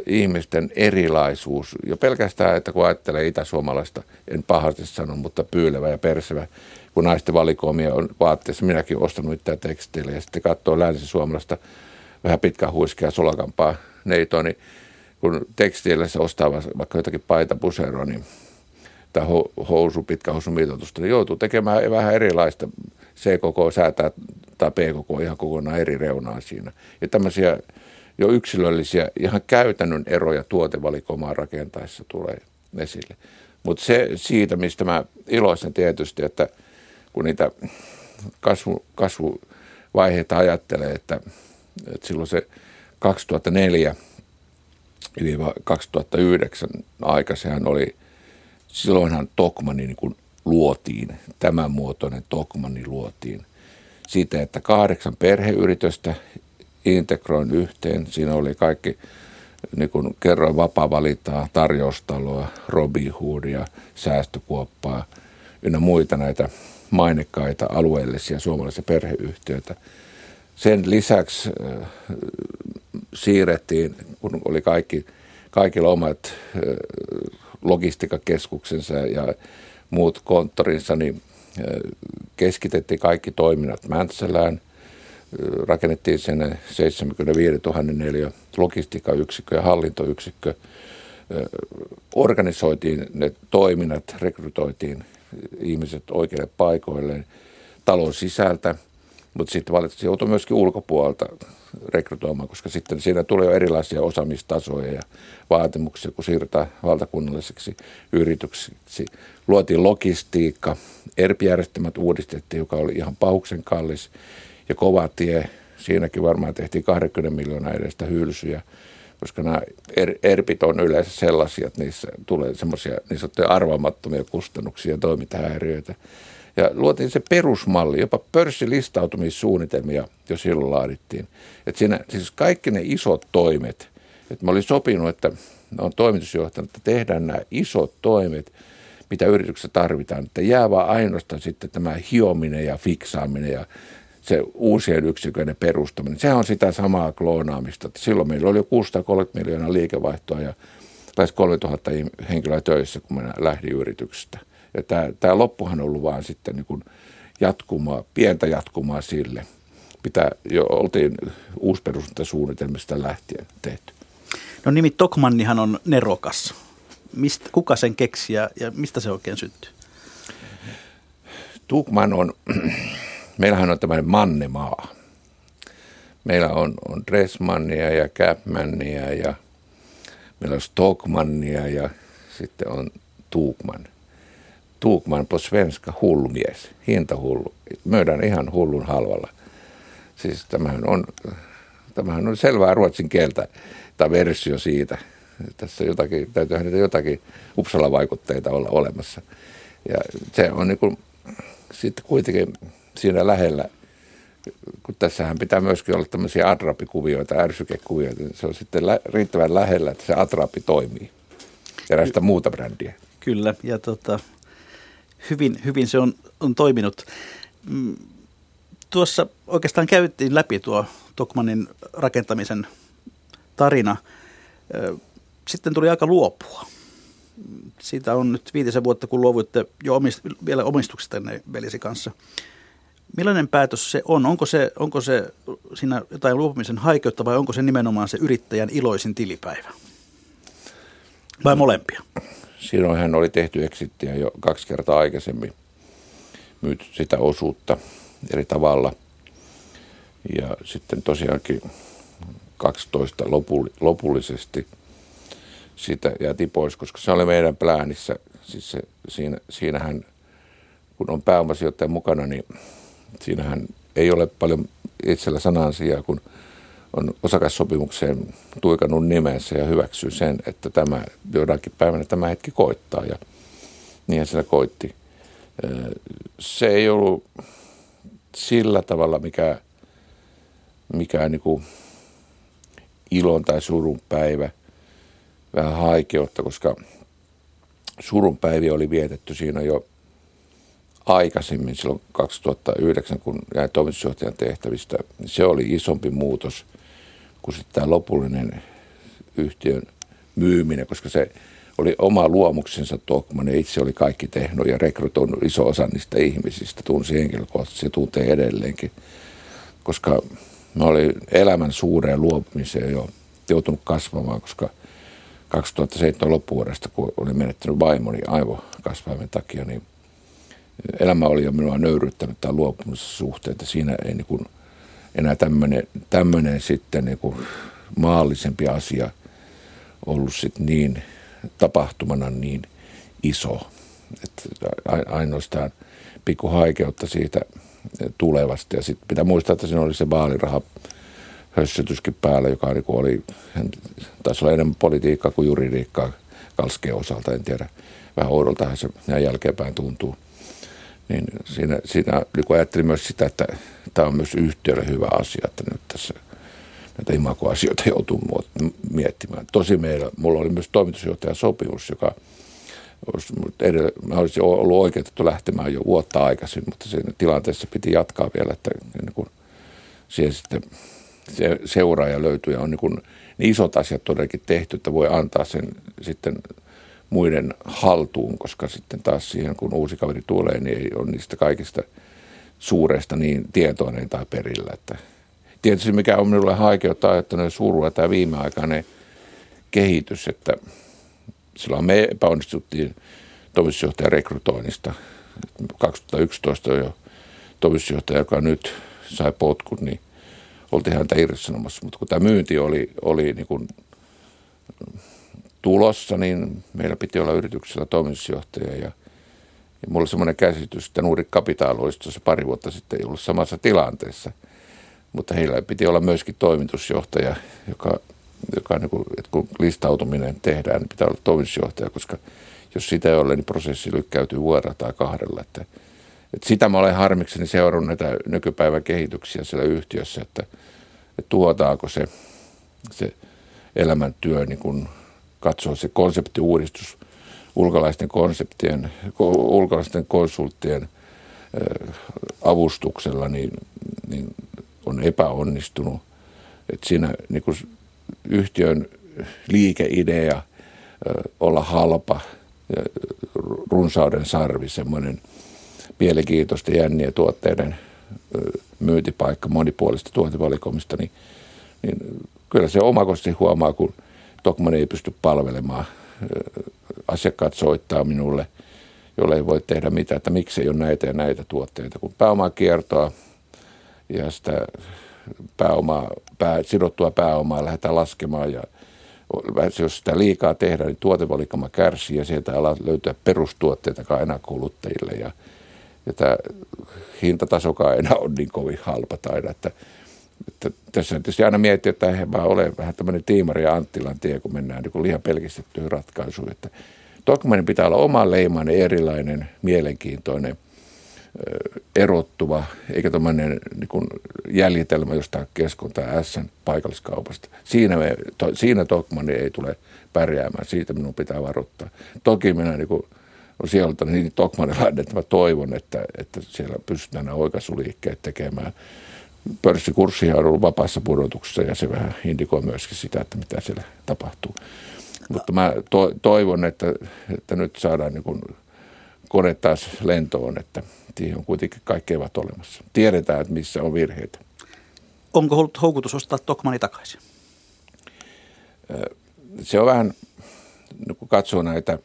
ihmisten erilaisuus. Jo pelkästään, että kun ajattelee itäsuomalaista, en pahasti sano, mutta pyylevä ja persevä, kun naisten valikoimia on vaatteessa. Minäkin olen ostanut itseä tekstiilejä ja sitten katsoo länsisuomalaista vähän pitkähuiskea solakampaa neitoa, niin kun tekstiileissä ostaa vaikka jotakin paitapuseroa niin, tai pitkähousumitoitusta, niin joutuu tekemään vähän erilaista. C-koko säätää tai P-koko ihan kokonaan eri reunaa siinä. Ja tämmöisiä jo yksilöllisiä, ihan käytännön eroja tuotevalikoimaa rakentaessa tulee esille. Mutta se siitä, mistä mä iloisen tietysti, että kun niitä kasvuvaiheita ajattelee, että silloin se 2004-2009 aika, sehän oli, silloinhan Tokmanni niin kuin luotiin, tämän muotoinen Tokmanni luotiin. Siitä, että 8 perheyritystä integroin yhteen, siinä oli kaikki, niin kuin kerroin, vapaa-valintaa, tarjoustaloa, Robin Hoodia, säästökuoppaa ynnä muita näitä mainekkaita alueellisia suomalaisia perheyhtiöitä. Sen lisäksi siirrettiin, kun oli kaikilla omat logistiikkakeskuksensa ja muut konttorinsa, niin keskitettiin kaikki toiminnat Mäntsälään. Rakennettiin sen 75 000 neliö logistiikkayksikkö ja hallintoyksikkö. Organisoitiin ne toiminnat, rekrytoitiin ihmiset oikeille paikoilleen talon sisältä, mutta sitten valitettavasti joutui myöskin ulkopuolelta rekrytoimaan, koska sitten siinä tulee jo erilaisia osaamistasoja ja vaatimuksia, kun siirrytään valtakunnalliseksi yrityksiksi. Luotiin logistiikka, ERP-järjestelmät uudistettiin, joka oli ihan pahuksen kallis ja kova tie. Siinäkin varmaan tehtiin 20 miljoonaa edestä hylsyjä, koska nämä ERPit on yleensä sellaisia, että niissä tulee semmoisia niin sanottuja arvaamattomia kustannuksia ja toimintahäiriöitä. Ja luotiin se perusmalli, jopa pörssilistautumissuunnitelmia jo silloin laadittiin. Että siinä siis kaikki ne isot toimet, että mä olin sopinut, että on toimitusjohtajana, että tehdään nämä isot toimet, mitä yrityksessä tarvitaan. Että jää vaan ainoastaan sitten tämä hiominen ja fiksaaminen ja se uusien yksiköiden perustaminen. Sehän on sitä samaa kloonaamista. Silloin meillä oli jo 630 miljoonaa liikevaihtoa ja lähes 3000 henkilöä töissä, kun minä lähdin yrityksestä. Ja tämä loppuhan on ollut vaan sitten niin kuin pientä jatkumaa sille, mitä jo oltiin uusperustasuunnitelmista lähtien tehty. No nimi Tokmannihan on nerokas. Kuka sen keksi ja mistä se oikein syntyy? Tokmann on... Meillähän on tämmöinen mannemaa. Meillä on Dressmannia ja Capmania ja meillä on Stockmannia ja sitten on Tokmann. Tokmann på svenska hullumies, hintahullu. Myydään ihan hullun halvalla. Siis tämähän on selvää ruotsin kieltä tai versio siitä. Tässä täytyyhän jotakin Uppsala-vaikutteita olla olemassa. Ja se on niin kuin sitten kuitenkin... Siinä lähellä, kun tässähän pitää myöskin olla tämmöisiä atrapikuvioita, ärsykekuvioita, niin se on sitten riittävän lähellä, että se atrapi toimii. Erästä muuta brändiä. Kyllä, ja hyvin se on toiminut. tuossa oikeastaan käytiin läpi tuo Tokmannin rakentamisen tarina. Sitten tuli aika luopua. Siitä on nyt 5 vuotta, kun luovuitte jo vielä omistuksistanne veljesi kanssa. Millainen päätös se on? Onko se siinä jotain luopumisen haikeutta vai onko se nimenomaan se yrittäjän iloisin tilipäivä? Vai molempia? Silloin hän oli tehty exittiä jo 2 kertaa aikaisemmin, myyty sitä osuutta eri tavalla. Ja sitten tosiaankin 12 lopullisesti sitä jäti pois, koska se oli meidän pläänissä. Siis siinähän, kun on pääomasijoittaja mukana, niin siinähän ei ole paljon itsellä sanan sijaa, kun on osakassopimukseen tuikannut nimensä ja hyväksyy sen, että tämä jonakin päivänä tämä hetki koittaa. Ja niinhän siellä koitti. Se ei ollut sillä tavalla mikä niin kuin ilon tai surun päivä, vähän haikeutta, koska surun päiviä oli vietetty siinä jo aikaisemmin silloin 2009, kun jäi toimitusjohtajan tehtävistä. Se oli isompi muutos kuin sitten tämä lopullinen yhtiön myyminen, koska se oli oma luomuksensa Tokmann ja itse oli kaikki tehnyt ja rekrytoinut iso osa niistä ihmisistä. Tunsi henkilökohtaisesti ja tuntee edelleenkin, koska mä olin elämän suureen luopumiseen jo joutunut kasvamaan, koska 2007 loppuvuodesta, kun olin menettänyt vaimoni aivokasvaimen takia, niin elämä oli jo minua nöyryttänyt tai luopumissuhteita. Siinä ei niin kuin enää tämmöinen sitten niin kuin maallisempi asia ollut sitten niin tapahtumana niin iso. Että ainoastaan pikku haikeutta siitä tulevasta. Ja sitten pitää muistaa, että siinä oli se vaaliraha hössytyskin päällä, joka oli, taisi olla enemmän politiikkaa kuin juridiikkaa Kalskeen osalta, en tiedä. Vähän oudoltahan se näin jälkeenpäin tuntuu. Niin siinä kun ajattelin myös sitä, että tämä on myös yhtiölle hyvä asia, että nyt tässä näitä imagoasioita joutuu miettimään. Tosi mulla oli myös toimitusjohtajan sopimus, joka olisi ollut oikeutettu lähtemään jo vuotta aikaisin, mutta siinä tilanteessa piti jatkaa vielä, että niin siihen sitten se seuraaja löytyy ja on niin isot asiat todellakin tehty, että voi antaa sen sitten muiden haltuun, koska sitten taas siihen, kun uusi kaveri tulee, niin ei ole niistä kaikista suuresta niin tietoinen tai perillä. Että tietysti mikä on minulle haikeutta aiheuttanut surua tämä viimeaikainen kehitys, että silloin me epäonnistuttiin toimitusjohtajan rekrytoinnista. 2011 jo toimitusjohtaja, joka nyt sai potkut, niin oltiin häntä irtisanomassa, mutta kun tämä myynti oli niin kuin tulossa, niin meillä piti olla yrityksellä toimitusjohtaja ja mulla oli semmoinen käsitys, että Nuuri Capital olisi tuossa 2 vuotta sitten ei ollut samassa tilanteessa, mutta heillä piti olla myöskin toimitusjohtaja, joka niin kuin, että kun listautuminen tehdään, niin pitää olla toimitusjohtaja, koska jos sitä ei ole, niin prosessi lykkäytyy vuodella tai 2. Että sitä mä olen harmikseni seurannut näitä nykypäivän kehityksiä siellä yhtiössä, että tuotaanko se elämäntyö, niin kun katsoo se konseptiuudistus, ulkalaisten konsulttien avustuksella, niin on epäonnistunut. Että siinä niin kun yhtiön liikeidea olla halpa, runsauden sarvi, semmoinen mielenkiintoisten jännien tuotteiden myyntipaikka monipuolista tuotevalikoimista, niin kyllä se omakoisesti huomaa, kun Tokmann ei pysty palvelemaan. Asiakkaat soittaa minulle, jolle ei voi tehdä mitään, että miksei ole näitä ja näitä tuotteita. Kun pääomaa kiertoa ja sitä sidottua pääomaa lähdetään laskemaan ja jos sitä liikaa tehdään, niin tuotevalikoima kärsii ja sieltä alkaa löytää perustuotteitakaan enää kuluttajille ja tämä hintatasokaan ei enää ole niin kovin halpa taida. Että tässä tietysti aina miettii, että he vaan ole vähän tämmöinen Tiimari ja Anttilan tie, kun mennään niin kuin liian pelkistettyyn ratkaisuun. Että Tokmannin pitää olla oma leimainen, erilainen, mielenkiintoinen, erottuva, eikä tämmöinen niin kuin jäljitelmä jostain Keskon tai S:n paikalliskaupasta. Siinä Tokmanni ei tule pärjäämään, siitä minun pitää varoittaa. Toki minä niin kuin on sieltä niin Tokmannilainen, että mä toivon, että siellä pystytään nämä oikaisuliikkeet tekemään. Pörssikurssihan on ollut vapaassa pudotuksessa ja se vähän indikoi myöskin sitä, että mitä siellä tapahtuu. Mutta mä toivon, että nyt saadaan niin kuin kone taas lentoon, että siihen on kuitenkin kaikki eivät olemassa. Tiedetään, että missä on virheitä. Onko ollut houkutus ostaa Tokmanni takaisin? Se on vähän, kun katsoo näitä,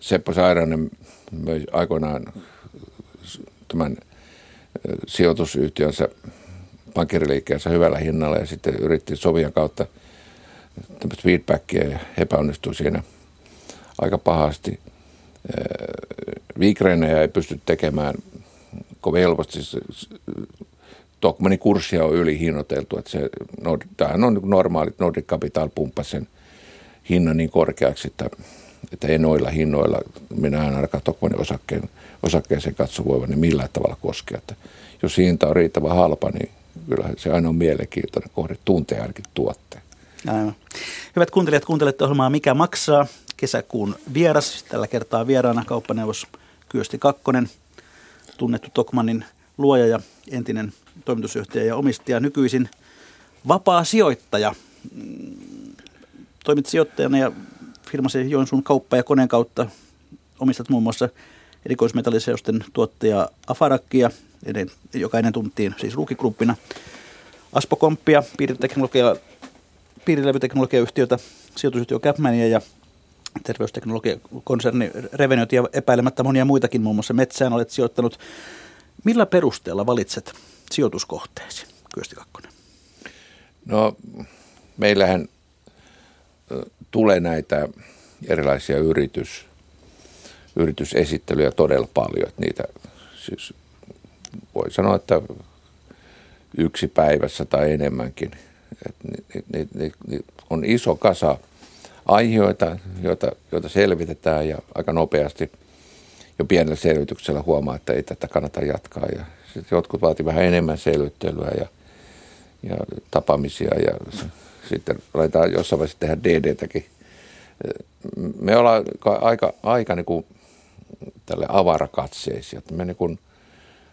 Seppo Sairainen myös aikoinaan tämän sijoitusyhtiönsä pankkiriliikkeensä hyvällä hinnalla ja sitten yritti sovijan kautta tämmöistä feedbackia ja epäonnistui siinä aika pahasti. Viikreinejä ei pysty tekemään kovin helposti. Tokmannin kurssia on ylihinnoiteltu. Tämähän on normaali, että Nordic Capital pumppasi sen hinnan niin korkeaksi, että ei noilla hinnoilla, minä en ainakaan Tokmannin osakkeeseen katso voivan, niin millään tavalla koskea. Että jos hinta on riittävän halpa, niin kyllä se aina on mielenkiintoinen kohde, tuntee ainakin tuotteen. Aivan. Hyvät kuuntelijat, kuuntelette ohjelmaa Mikä maksaa? Kesäkuun vieras, tällä kertaa vieraana kauppaneuvos Kyösti Kakkonen, tunnettu Tokmannin luoja ja entinen toimitusjohtaja ja omistaja, nykyisin vapaa sijoittaja. Toimit sijoittajana ja firmasi Joensuun kauppa- ja koneen kautta omistat muun muassa erikoismetalliseosten tuottaja Afarakkia, joka ennen tunnettiin siis Ruukigruppina, Aspo Komppia, piirilevyteknologiayhtiötä, sijoitusyhtiö Capmania ja terveysteknologiakonserni Revonio ja epäilemättä monia muitakin, muun muassa metsään olet sijoittanut. Millä perusteella valitset sijoituskohteesi, Kyösti Kakkonen? No, meillähän tulee näitä erilaisia yritysesittelyjä todella paljon. Että niitä siis voi sanoa, että yksi päivässä tai enemmänkin. On iso kasa aiheita, joita selvitetään ja aika nopeasti jo pienellä selvityksellä huomaa, että ei tätä kannata jatkaa. Ja jotkut vaativat vähän enemmän selvittelyä ja tapaamisia ja sitten laitetaan jossain vaiheessa tehdä DDtäkin. Me ollaan aika niin kuin tälle avarakatseisia. Me niin kuin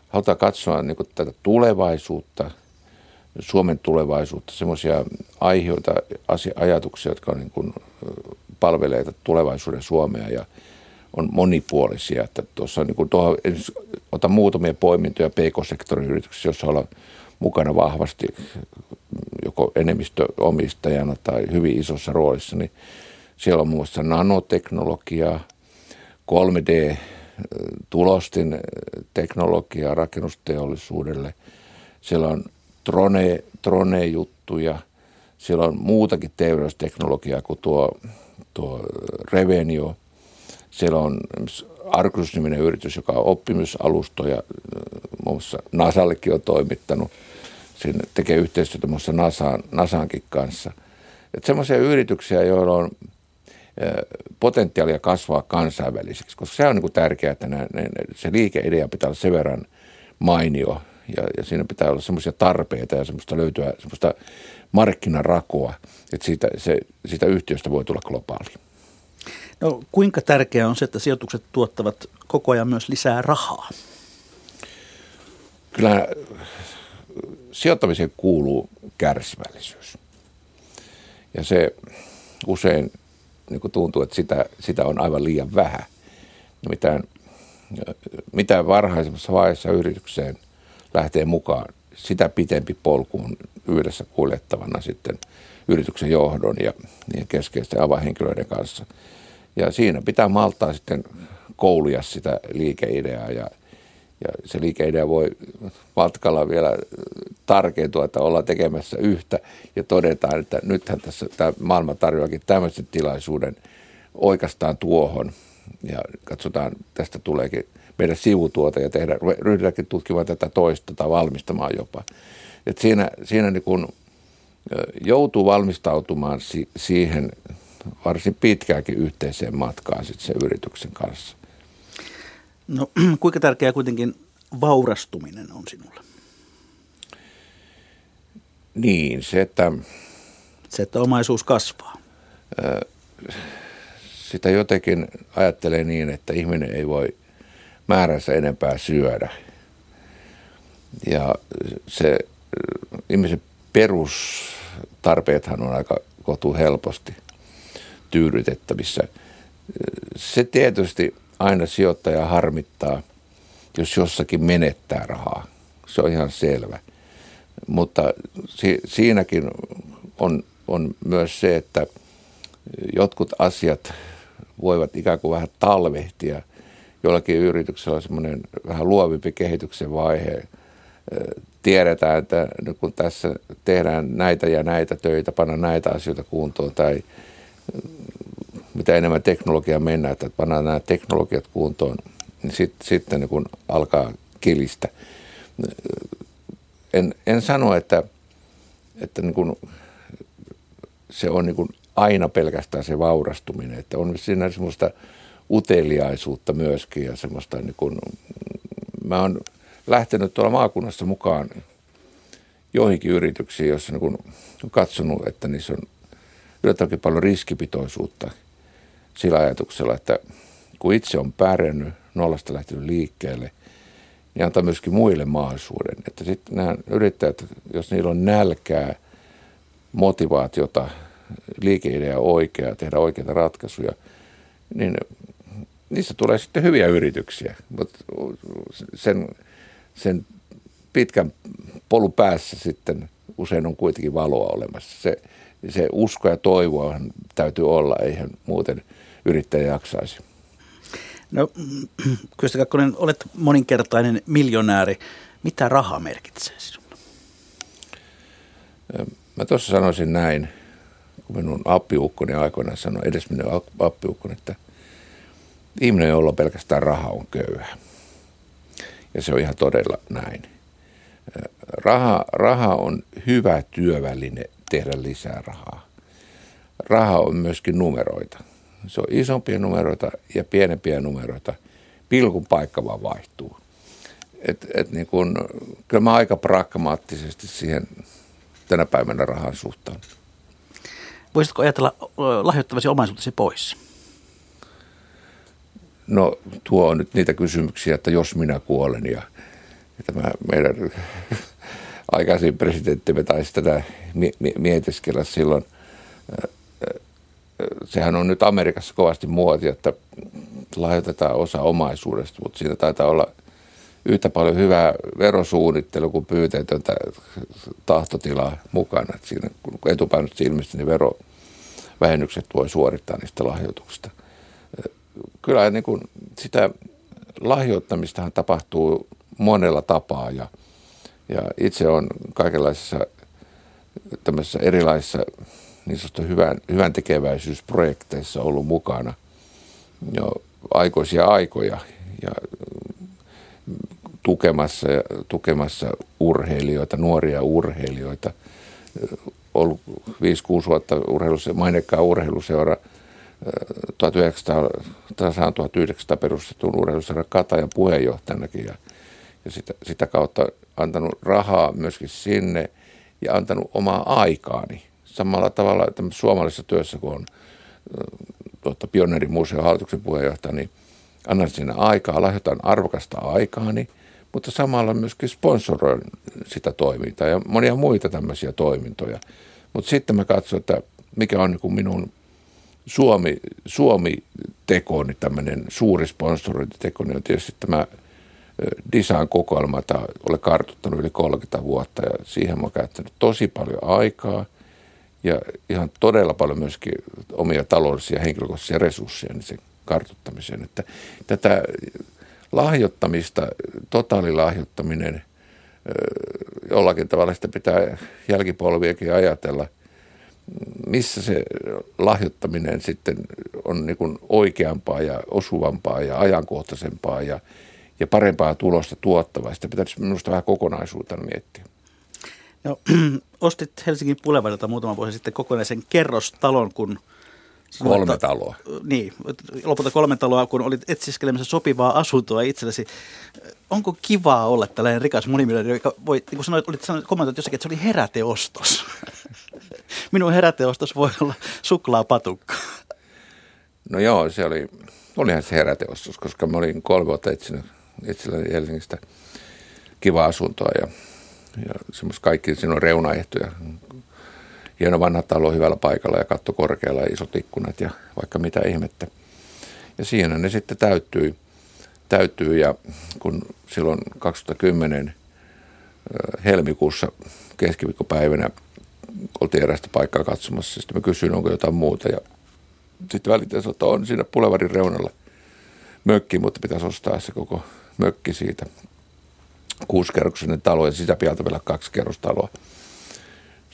halutaan katsoa niin kuin tätä tulevaisuutta, Suomen tulevaisuutta, semmoisia aiheita, ajatuksia, jotka on niin kuin palvelee tulevaisuuden Suomea ja on monipuolisia. Että tuossa on niin kuin tuohon, otan muutamia poimintoja pk-sektorin yrityksissä, jossa ollaan mukana vahvasti joko enemmistöomistajana tai hyvin isossa roolissa, niin siellä on muun muassa nanoteknologiaa, 3D-tulostin teknologiaa rakennusteollisuudelle, siellä on drone-juttuja, siellä on muutakin terveysteknologiaa kuin tuo Revonio. Siellä on Argus-niminen yritys, joka on oppimisalustoja, muun muassa NASAllekin on toimittanut. Siinä tekee yhteistyötä muun muassa NASAankin kanssa. Että semmoisia yrityksiä, joilla on potentiaalia kasvaa kansainväliseksi, koska se on niin kuin tärkeää, että se liikeidea pitää olla sen verran mainio. Ja siinä pitää olla semmoisia tarpeita ja semmoista löytyä semmoista markkinarakoa, että siitä yhtiöstä voi tulla globaali. No, kuinka tärkeää on se, että sijoitukset tuottavat koko ajan myös lisää rahaa? Kyllä sijoittamiseen kuuluu kärsivällisyys. Ja se usein niin kuin tuntuu, että sitä on aivan liian vähän. Mitä varhaisemmassa vaiheessa yritykseen lähtee mukaan, sitä pitempi polku on yhdessä kuljettavana sitten yrityksen johdon ja niiden keskeisten avainhenkilöiden kanssa. Ja siinä pitää maltaa sitten koulia sitä liikeideaa ja se liikeidea voi matkalla vielä tarkentua, että ollaan tekemässä yhtä ja todetaan, että nythän tässä tämä maailma tarjoakin tämmöisen tilaisuuden oikeastaan tuohon ja katsotaan, tästä tuleekin meidän sivutuote ja ryhdytäänkin tutkimaan tätä toista tai valmistamaan jopa. Et siinä niin kun joutuu valmistautumaan siihen varsin pitkäänkin yhteiseen matkaan sit sen yrityksen kanssa. No, kuinka tärkeää kuitenkin vaurastuminen on sinulle? Niin, se, että omaisuus kasvaa. sitä jotenkin ajattelee niin, että ihminen ei voi määränsä enempää syödä. Ja se ihmisen perustarpeethan on aika kohtuuhelposti tyydytettävissä. Se tietysti aina sijoittaja harmittaa, jos jossakin menettää rahaa. Se on ihan selvä. Mutta siinäkin on myös se, että jotkut asiat voivat ikään kuin vähän talvehtia. Jollakin yrityksellä on semmoinen vähän luovempi kehityksen vaihe. Tiedetään, että kun tässä tehdään näitä ja näitä töitä, pannaan näitä asioita kuntoon tai mitä enemmän teknologiaa mennään, että pannaan nämä teknologiat kuntoon, niin sitten niin kun alkaa kilistä. En sano, että niin kun se on niin kun aina pelkästään se vaurastuminen, että on siinä semmoista uteliaisuutta myöskin ja semmoista niin kun, mä oon lähtenyt tuolla maakunnassa mukaan joihinkin yrityksiin, joissa niin kun on katsonut, että niissä on yllättävänkin paljon riskipitoisuutta sillä ajatuksella, että kun itse on pärjännyt, nollasta lähtenyt liikkeelle, niin antaa myöskin muille mahdollisuuden. Että sitten nämä yrittäjät, jos niillä on nälkää, motivaatiota, liikeidea oikea, tehdä oikeita ratkaisuja, niin niissä tulee sitten hyviä yrityksiä. Mutta sen pitkän polun päässä sitten usein on kuitenkin valoa olemassa. Se usko ja toivoa täytyy olla, eihän muuten yrittäjä jaksaisi. No, Kyösti Kakkonen, olet moninkertainen miljonääri. Mitä raha merkitsee sinulle? Mä tuossa sanoisin näin, kun minun appiukkoni aikoinaan sanoi, edes minun appiukkoni, että ihminen, jolla on pelkästään raha, on köyhä. Ja se on ihan todella näin. Raha on hyvä työväline tehdä lisää rahaa. Raha on myöskin numeroita. Se on isompia numeroita ja pienempiä numeroita. Pilkun paikka vaan vaihtuu. Niin kun, kyllä mä aika pragmaattisesti siihen tänä päivänä rahan suhtaan. Voisitko ajatella lahjoittavasi omaisuutesi pois? No tuo on nyt niitä kysymyksiä, että jos minä kuolen ja tämä meidän aikaisin presidenttimme taisi tätä mietiskellä silloin. Sehän on nyt Amerikassa kovasti muotia, että lahjoitetaan osa omaisuudesta, mutta siinä taitaa olla yhtä paljon hyvää verosuunnittelua kuin pyyteetöntä tahtotilaa mukana. Että siinä, kun etupainotteisesti ilmeisesti, niin verovähennykset voi suorittaa niistä lahjoituksista. Kyllä niin kuin sitä lahjoittamistahan tapahtuu monella tapaa ja itse olen kaikenlaisissa tämmöisissä erilaisissa niin sanotusti hyvän tekeväisyysprojekteissa ollut mukana jo aikoisia aikoja ja tukemassa urheilijoita, nuoria urheilijoita. Ollut 5-6 vuotta mainekkaan urheiluseura, 1900 perustetun urheiluseura Katajan puheenjohtajanakin ja sitä kautta antanut rahaa myöskin sinne ja antanut omaa aikaani. Samalla tavalla suomalaisessa työssä, kun on Pioneermuseon hallituksen puheenjohtaja, niin annan siinä aikaa, lahjoitan arvokasta aikaani, mutta samalla myöskin sponsoroin sitä toimintaa ja monia muita tämmöisiä toimintoja. Mutta sitten mä katson, että mikä on niin minun Suomi-tekoni, tämmöinen suuri sponsorointitekoni on tietysti tämä design-kokoelma, jota olen kartoittanut yli 30 vuotta ja siihen mä oon käyttänyt tosi paljon aikaa. Ja ihan todella paljon myöskin omia taloudellisia ja henkilökohtaisia resursseja niin sen kartoittamiseen. Että tätä lahjoittamista, totaalilahjoittaminen, jollakin tavalla sitä pitää jälkipolviakin ajatella, missä se lahjoittaminen sitten on niin kuin oikeampaa ja osuvampaa ja ajankohtaisempaa ja parempaa tulosta tuottavaa. Sitä pitäisi minusta vähän kokonaisuutena miettiä. No, ostit Helsingin Boulevardilta muutama vuosi sitten kokonaisen kerrostalon, kun... Kolme taloa. Niin, lopulta 3 taloa, kun olit etsiskelemässä sopivaa asuntoa itsellesi. Onko kivaa olla tällainen rikas monimiljonääri, joka voi, niin kuin sanoit, kommentoit jossakin, että se oli heräteostos. Minun heräteostos voi olla suklaapatukka. No joo, se olihan se heräteostos, koska mä olin 3 vuotta etsinyt itselleni Helsingistä kivaa asuntoa ja semmoista kaikki, siinä on reunaehtoja. Hieno vanha talo hyvällä paikalla ja katto korkealla ja isot ikkunat ja vaikka mitä ihmettä. Ja siinä ne sitten täyttyy ja kun silloin 2010 helmikuussa keskiviikkopäivänä oltiin erästä paikkaa katsomassa. Sitten mä kysyin, onko jotain muuta ja sitten välittäisiin, että on siinä Boulevardin reunalla mökki, mutta pitäisi ostaa se koko mökki siitä. 6-kerroksinen talo ja sisäpieltä vielä 2 kerrostaloa. Mä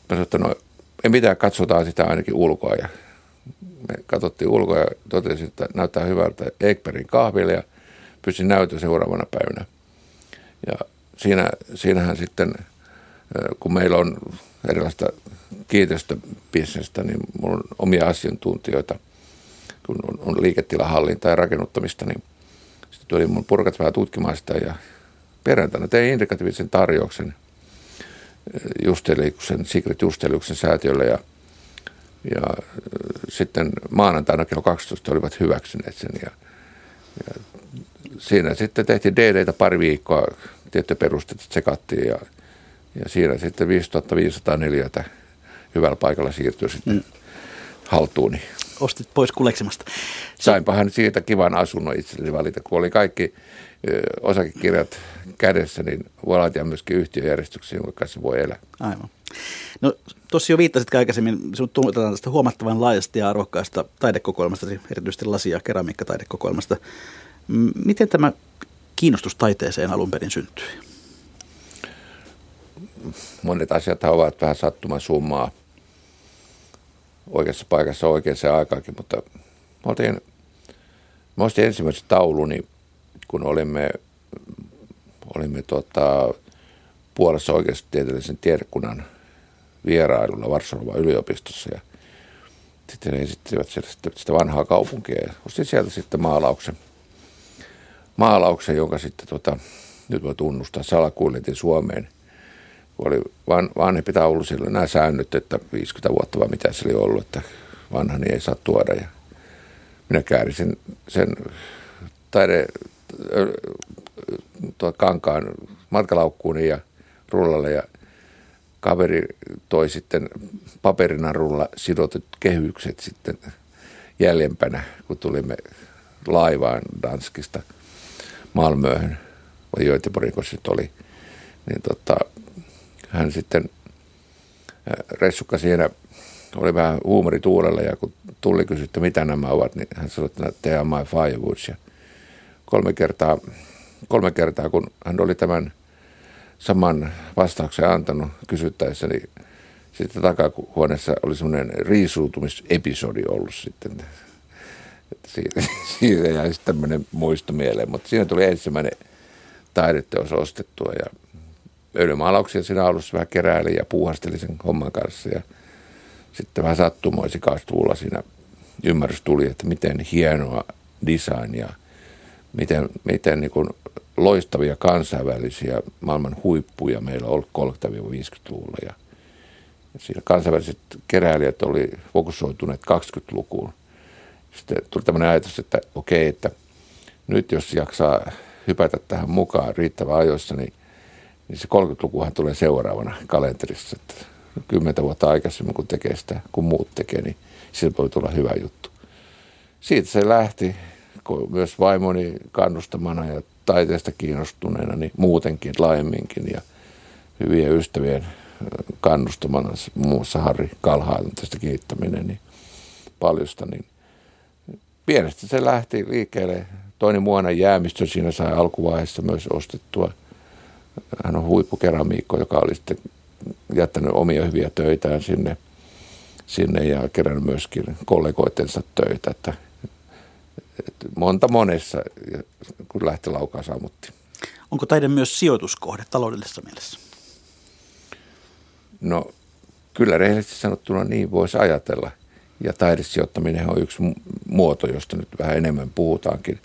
sanoin, että no ei mitään, katsotaan sitä ainakin ulkoa. Ja me katsottiin ulkoa ja totesin, että näyttää hyvältä Ekbergin kahville ja pystyin näytön seuraavana päivänä. Ja siinähän sitten, kun meillä on erilaista kiinteistöbisnestä, niin minulla on omia asiantuntijoita, kun on liiketilahallintaa ja rakennuttamista, niin sitten tuli mun purkat vähän tutkimaan sitä ja perjantaina tein indikatiivisen tarjouksen Sigrid Justeliuksen säätiölle ja sitten maanantaina kello 12 olivat hyväksyneet sen ja siinä sitten tehtiin DD:tä pari viikkoa, tiettyjä perusteita tsekattiin ja siinä sitten 5504 hyvällä paikalla siirtyi sitten haltuuni. Ostit pois kuleksemasta. Sainpahan siitä kivan asunnon itselleni valita, kun oli kaikki osakekirjat kädessä, niin voi laatia myöskin yhtiöjärjestyksiä, jonka kanssa voi elää. Aivan. No tuossa jo viittasit aikaisemmin, sinut tunnetaan tästä huomattavan laajasta ja arvokkaasta taidekokoelmasta, erityisesti lasi- ja keramiikkataidekokoelmasta. Miten tämä kiinnostus taiteeseen alun perin syntyi? Monet asiat ovat vähän sattuman summaa oikeassa paikassa oikeaan aikaankin, mutta mä ostin ensimmäisen tauluni, kun olimme Puolassa oikeustieteellisen tiedekunnan vierailulla Varsovan yliopistossa ja sitten he esittivät sitä vanhaa kaupunkia ja ostin sieltä sitten maalauksen, jonka sitten nyt voi tunnustaa, salakuljetin Suomeen. Oli vanhempi taulu, sillä oli nämä säännöt, että 50 vuotta vai mitä se oli ollut, että vanhani ei saa tuoda. Ja minä käärisin sen kankaan matkalaukkuuni ja rullalle ja kaveri toi sitten paperinarulla sidotut kehykset sitten jäljempänä, kun tulimme laivaan Gdańskista Malmöön, vai Göteborgin sitten oli, niin hän sitten ressukka siinä oli vähän huumorituulella ja kun Tulli kysyi, että mitä nämä ovat, niin hän sanoi, että they are my firewoods. Ja kolme kertaa, kun hän oli tämän saman vastauksen antanut kysyttäessä, niin sitten takahuoneessa oli semmoinen riisuutumisepisodi ollut sitten. Että siitä jäi tämmöinen muisto mieleen, mutta siinä tuli ensimmäinen taideteos ostettua ja öljymaalauksia siinä alussa vähän keräilin ja puuhastelin sen homman kanssa ja sitten vähän sattumoisin kastuulla siinä ymmärrys tuli, että miten hienoa designia, miten niin kuin loistavia kansainvälisiä maailman huippuja meillä on ollut 30-50-luvulla ja siinä kansainväliset keräilijät oli fokusoituneet 20-lukuun. Sitten tuli tämmöinen ajatus, että okei, että nyt jos jaksaa hypätä tähän mukaan riittävän ajoissa, niin se 30-lukuhan tulee seuraavana kalenterissa. 10 vuotta aikaisemmin, kun tekee sitä, kun muut tekee, niin siitä voi tulla hyvä juttu. Siitä se lähti, myös vaimoni kannustamana ja taiteesta kiinnostuneena, niin muutenkin laajemminkin ja hyvien ystävien kannustamana, muun muassa Harri Kalha tästä kiittäminen, niin paljosta, niin pienestä se lähti liikkeelle. Toinen muona jäämistö siinä sai alkuvaiheessa myös ostettua. Hän on huippukeramiikko, joka oli sitten jättänyt omia hyviä töitään sinne ja kerännyt myöskin kollegoitensa töitä. Että monessa, kun lähti laukaan sammutti. Onko taide myös sijoituskohde taloudellisessa mielessä? No kyllä rehellisesti sanottuna niin voisi ajatella. Ja taidesijoittaminen on yksi muoto, josta nyt vähän enemmän puhutaankin.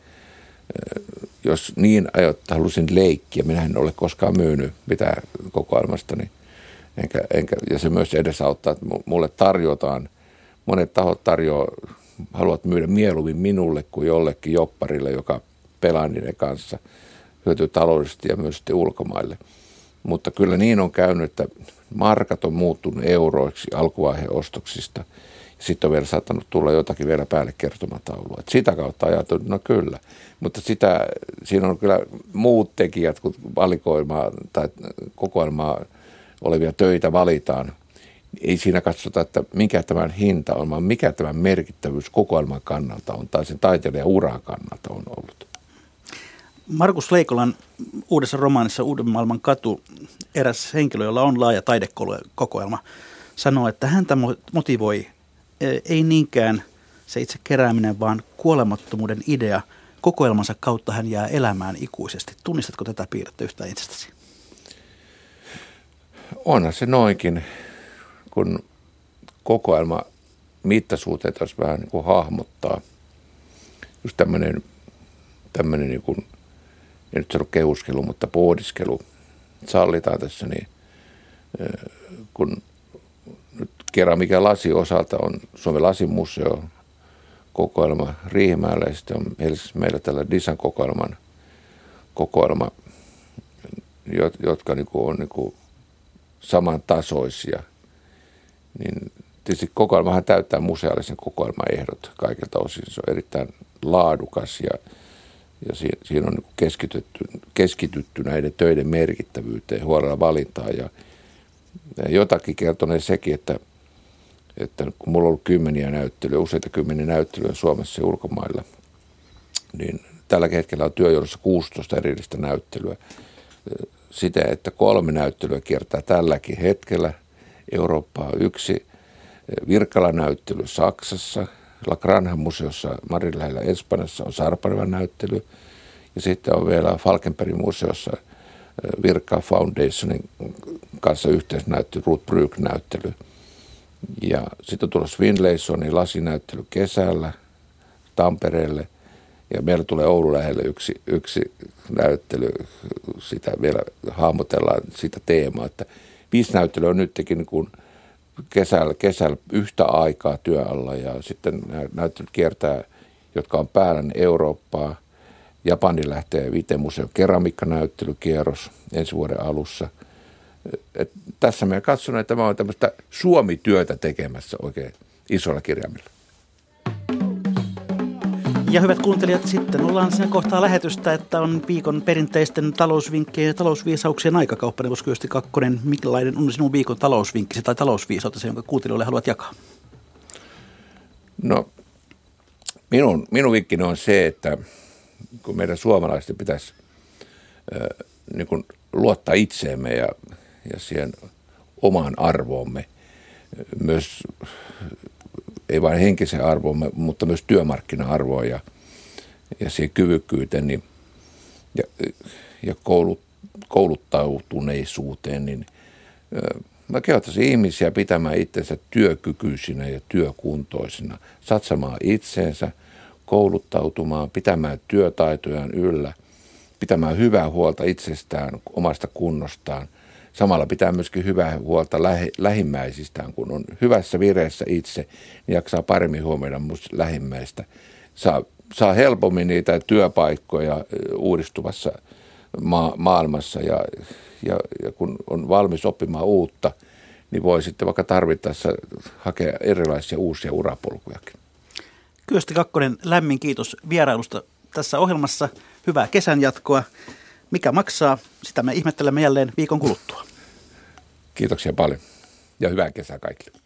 Jos niin ajoittaa, halusin leikkiä, minä en ole koskaan myynyt mitään kokoelmasta, niin ja se myös edesauttaa, että mulle tarjotaan, monet tahot tarjoaa haluat myydä mieluummin minulle kuin jollekin jopparille, joka pelaa niiden kanssa, hyötyy taloudellisesti ja myös sitten ulkomaille. Mutta kyllä niin on käynyt, että markat on muuttunut euroiksi alkuvaiheen ostoksista. Sitten on vielä saattanut tulla jotakin vielä päälle kertomataulua. Et sitä kautta ajatellut, no kyllä. Mutta sitä, siinä on kyllä muut tekijät, kun valikoimaa tai kokoelmaa olevia töitä valitaan. Ei siinä katsota, että mikä tämän hinta on, vaan mikä tämän merkittävyys kokoelman kannalta on tai sen taiteilijan uran kannalta on ollut. Markus Leikolan uudessa romaanissa Uuden maailman katu, eräs henkilö, jolla on laaja taidekokoelma, sanoo, että häntä motivoi ei niinkään se itse kerääminen, vaan kuolemattomuuden idea. Kokoelmansa kautta hän jää elämään ikuisesti. Tunnistatko tätä piirrettä yhtään itsestäsi? Onhan se noinkin, kun kokoelma mittasuhteet olisi vähän niin kuin hahmottaa. Just tämmöinen niin kuin, en nyt sano kehuskelu, mutta pohdiskelu sallitaan tässä, niin kun nyt keramiikan lasin osalta on Suomen lasimuseo kokoelma Riihimäellä ja sitten on Helsingissä meillä tällä Disan kokoelma, jotka niin kuin on niin kuin samantasoisia, niin tietysti kokoelmahan täyttää museaalisen kokoelmaehdot kaikilta osin. Se on erittäin laadukas ja siinä on keskitytty näiden töiden merkittävyyteen, huolella valintaan. Ja jotakin kertoneen sekin, että kun mulla on ollut useita kymmeniä näyttelyjä Suomessa ja ulkomailla, niin tällä hetkellä on työjohdossa 16 erillistä näyttelyä. Sitä, että 3 näyttelyä kiertää tälläkin hetkellä Eurooppaa, 1 Virkala-näyttely Saksassa, La Granja museossa Madridin lähellä Espanjassa on Sarparevan näyttely ja sitten on vielä Falkenbergin museossa Virkala Foundationin kanssa yhteisnäyttely, Ruth Brügg-näyttely. Ja sitten on tulossa Finlaysonin lasinäyttely kesällä Tampereelle ja meillä tulee Oulun lähelle yksi näyttely, sitä vielä hahmotellaan sitä teemaa, että 5 näyttelyä on nytkin niin kuin kesällä yhtä aikaa työ alla ja sitten näyttelyt kiertää, jotka on päällä, niin Eurooppaa. Japanin lähtee Vitemuseon keramiikkanäyttelykierros ensi vuoden alussa. Et tässä minä katson, että mä oon tämmöistä Suomi-työtä tekemässä oikein isolla kirjaimilla. Ja hyvät kuuntelijat, sitten ollaan siinä kohtaa lähetystä, että on viikon perinteisten talousvinkkejä ja talousviisauksien aika. Kauppaneuvos Kyösti Kakkonen, millainen on sinun viikon talousvinkkisi tai talousviisautesi, jonka kuuntelijoille haluat jakaa? No, minun vinkkini on se, että kun meidän suomalaisten pitäisi niin kuin luottaa itseemme ja siihen omaan arvoomme, myös ei vain henkisen arvoon, mutta myös työmarkkina-arvoon ja siihen kyvykkyyteen niin, ja kouluttautuneisuuteen, niin mä kehottaisin ihmisiä pitämään itsensä työkykyisinä ja työkuntoisina, satsamaan itseensä, kouluttautumaan, pitämään työtaitojaan yllä, pitämään hyvää huolta itsestään, omasta kunnostaan. Samalla pitää myöskin hyvää huolta lähimmäisistään, kun on hyvässä vireessä itse, niin jaksaa paremmin huomioida myös lähimmäistä. Saa helpommin niitä työpaikkoja uudistuvassa maailmassa ja kun on valmis oppimaan uutta, niin voi sitten vaikka tarvittaessa hakea erilaisia uusia urapolkujakin. Kyösti Kakkonen, lämmin kiitos vierailusta tässä ohjelmassa. Hyvää kesän jatkoa. Mikä maksaa? Sitä me ihmettelemme jälleen viikon kuluttua. Kiitoksia paljon ja hyvää kesää kaikille.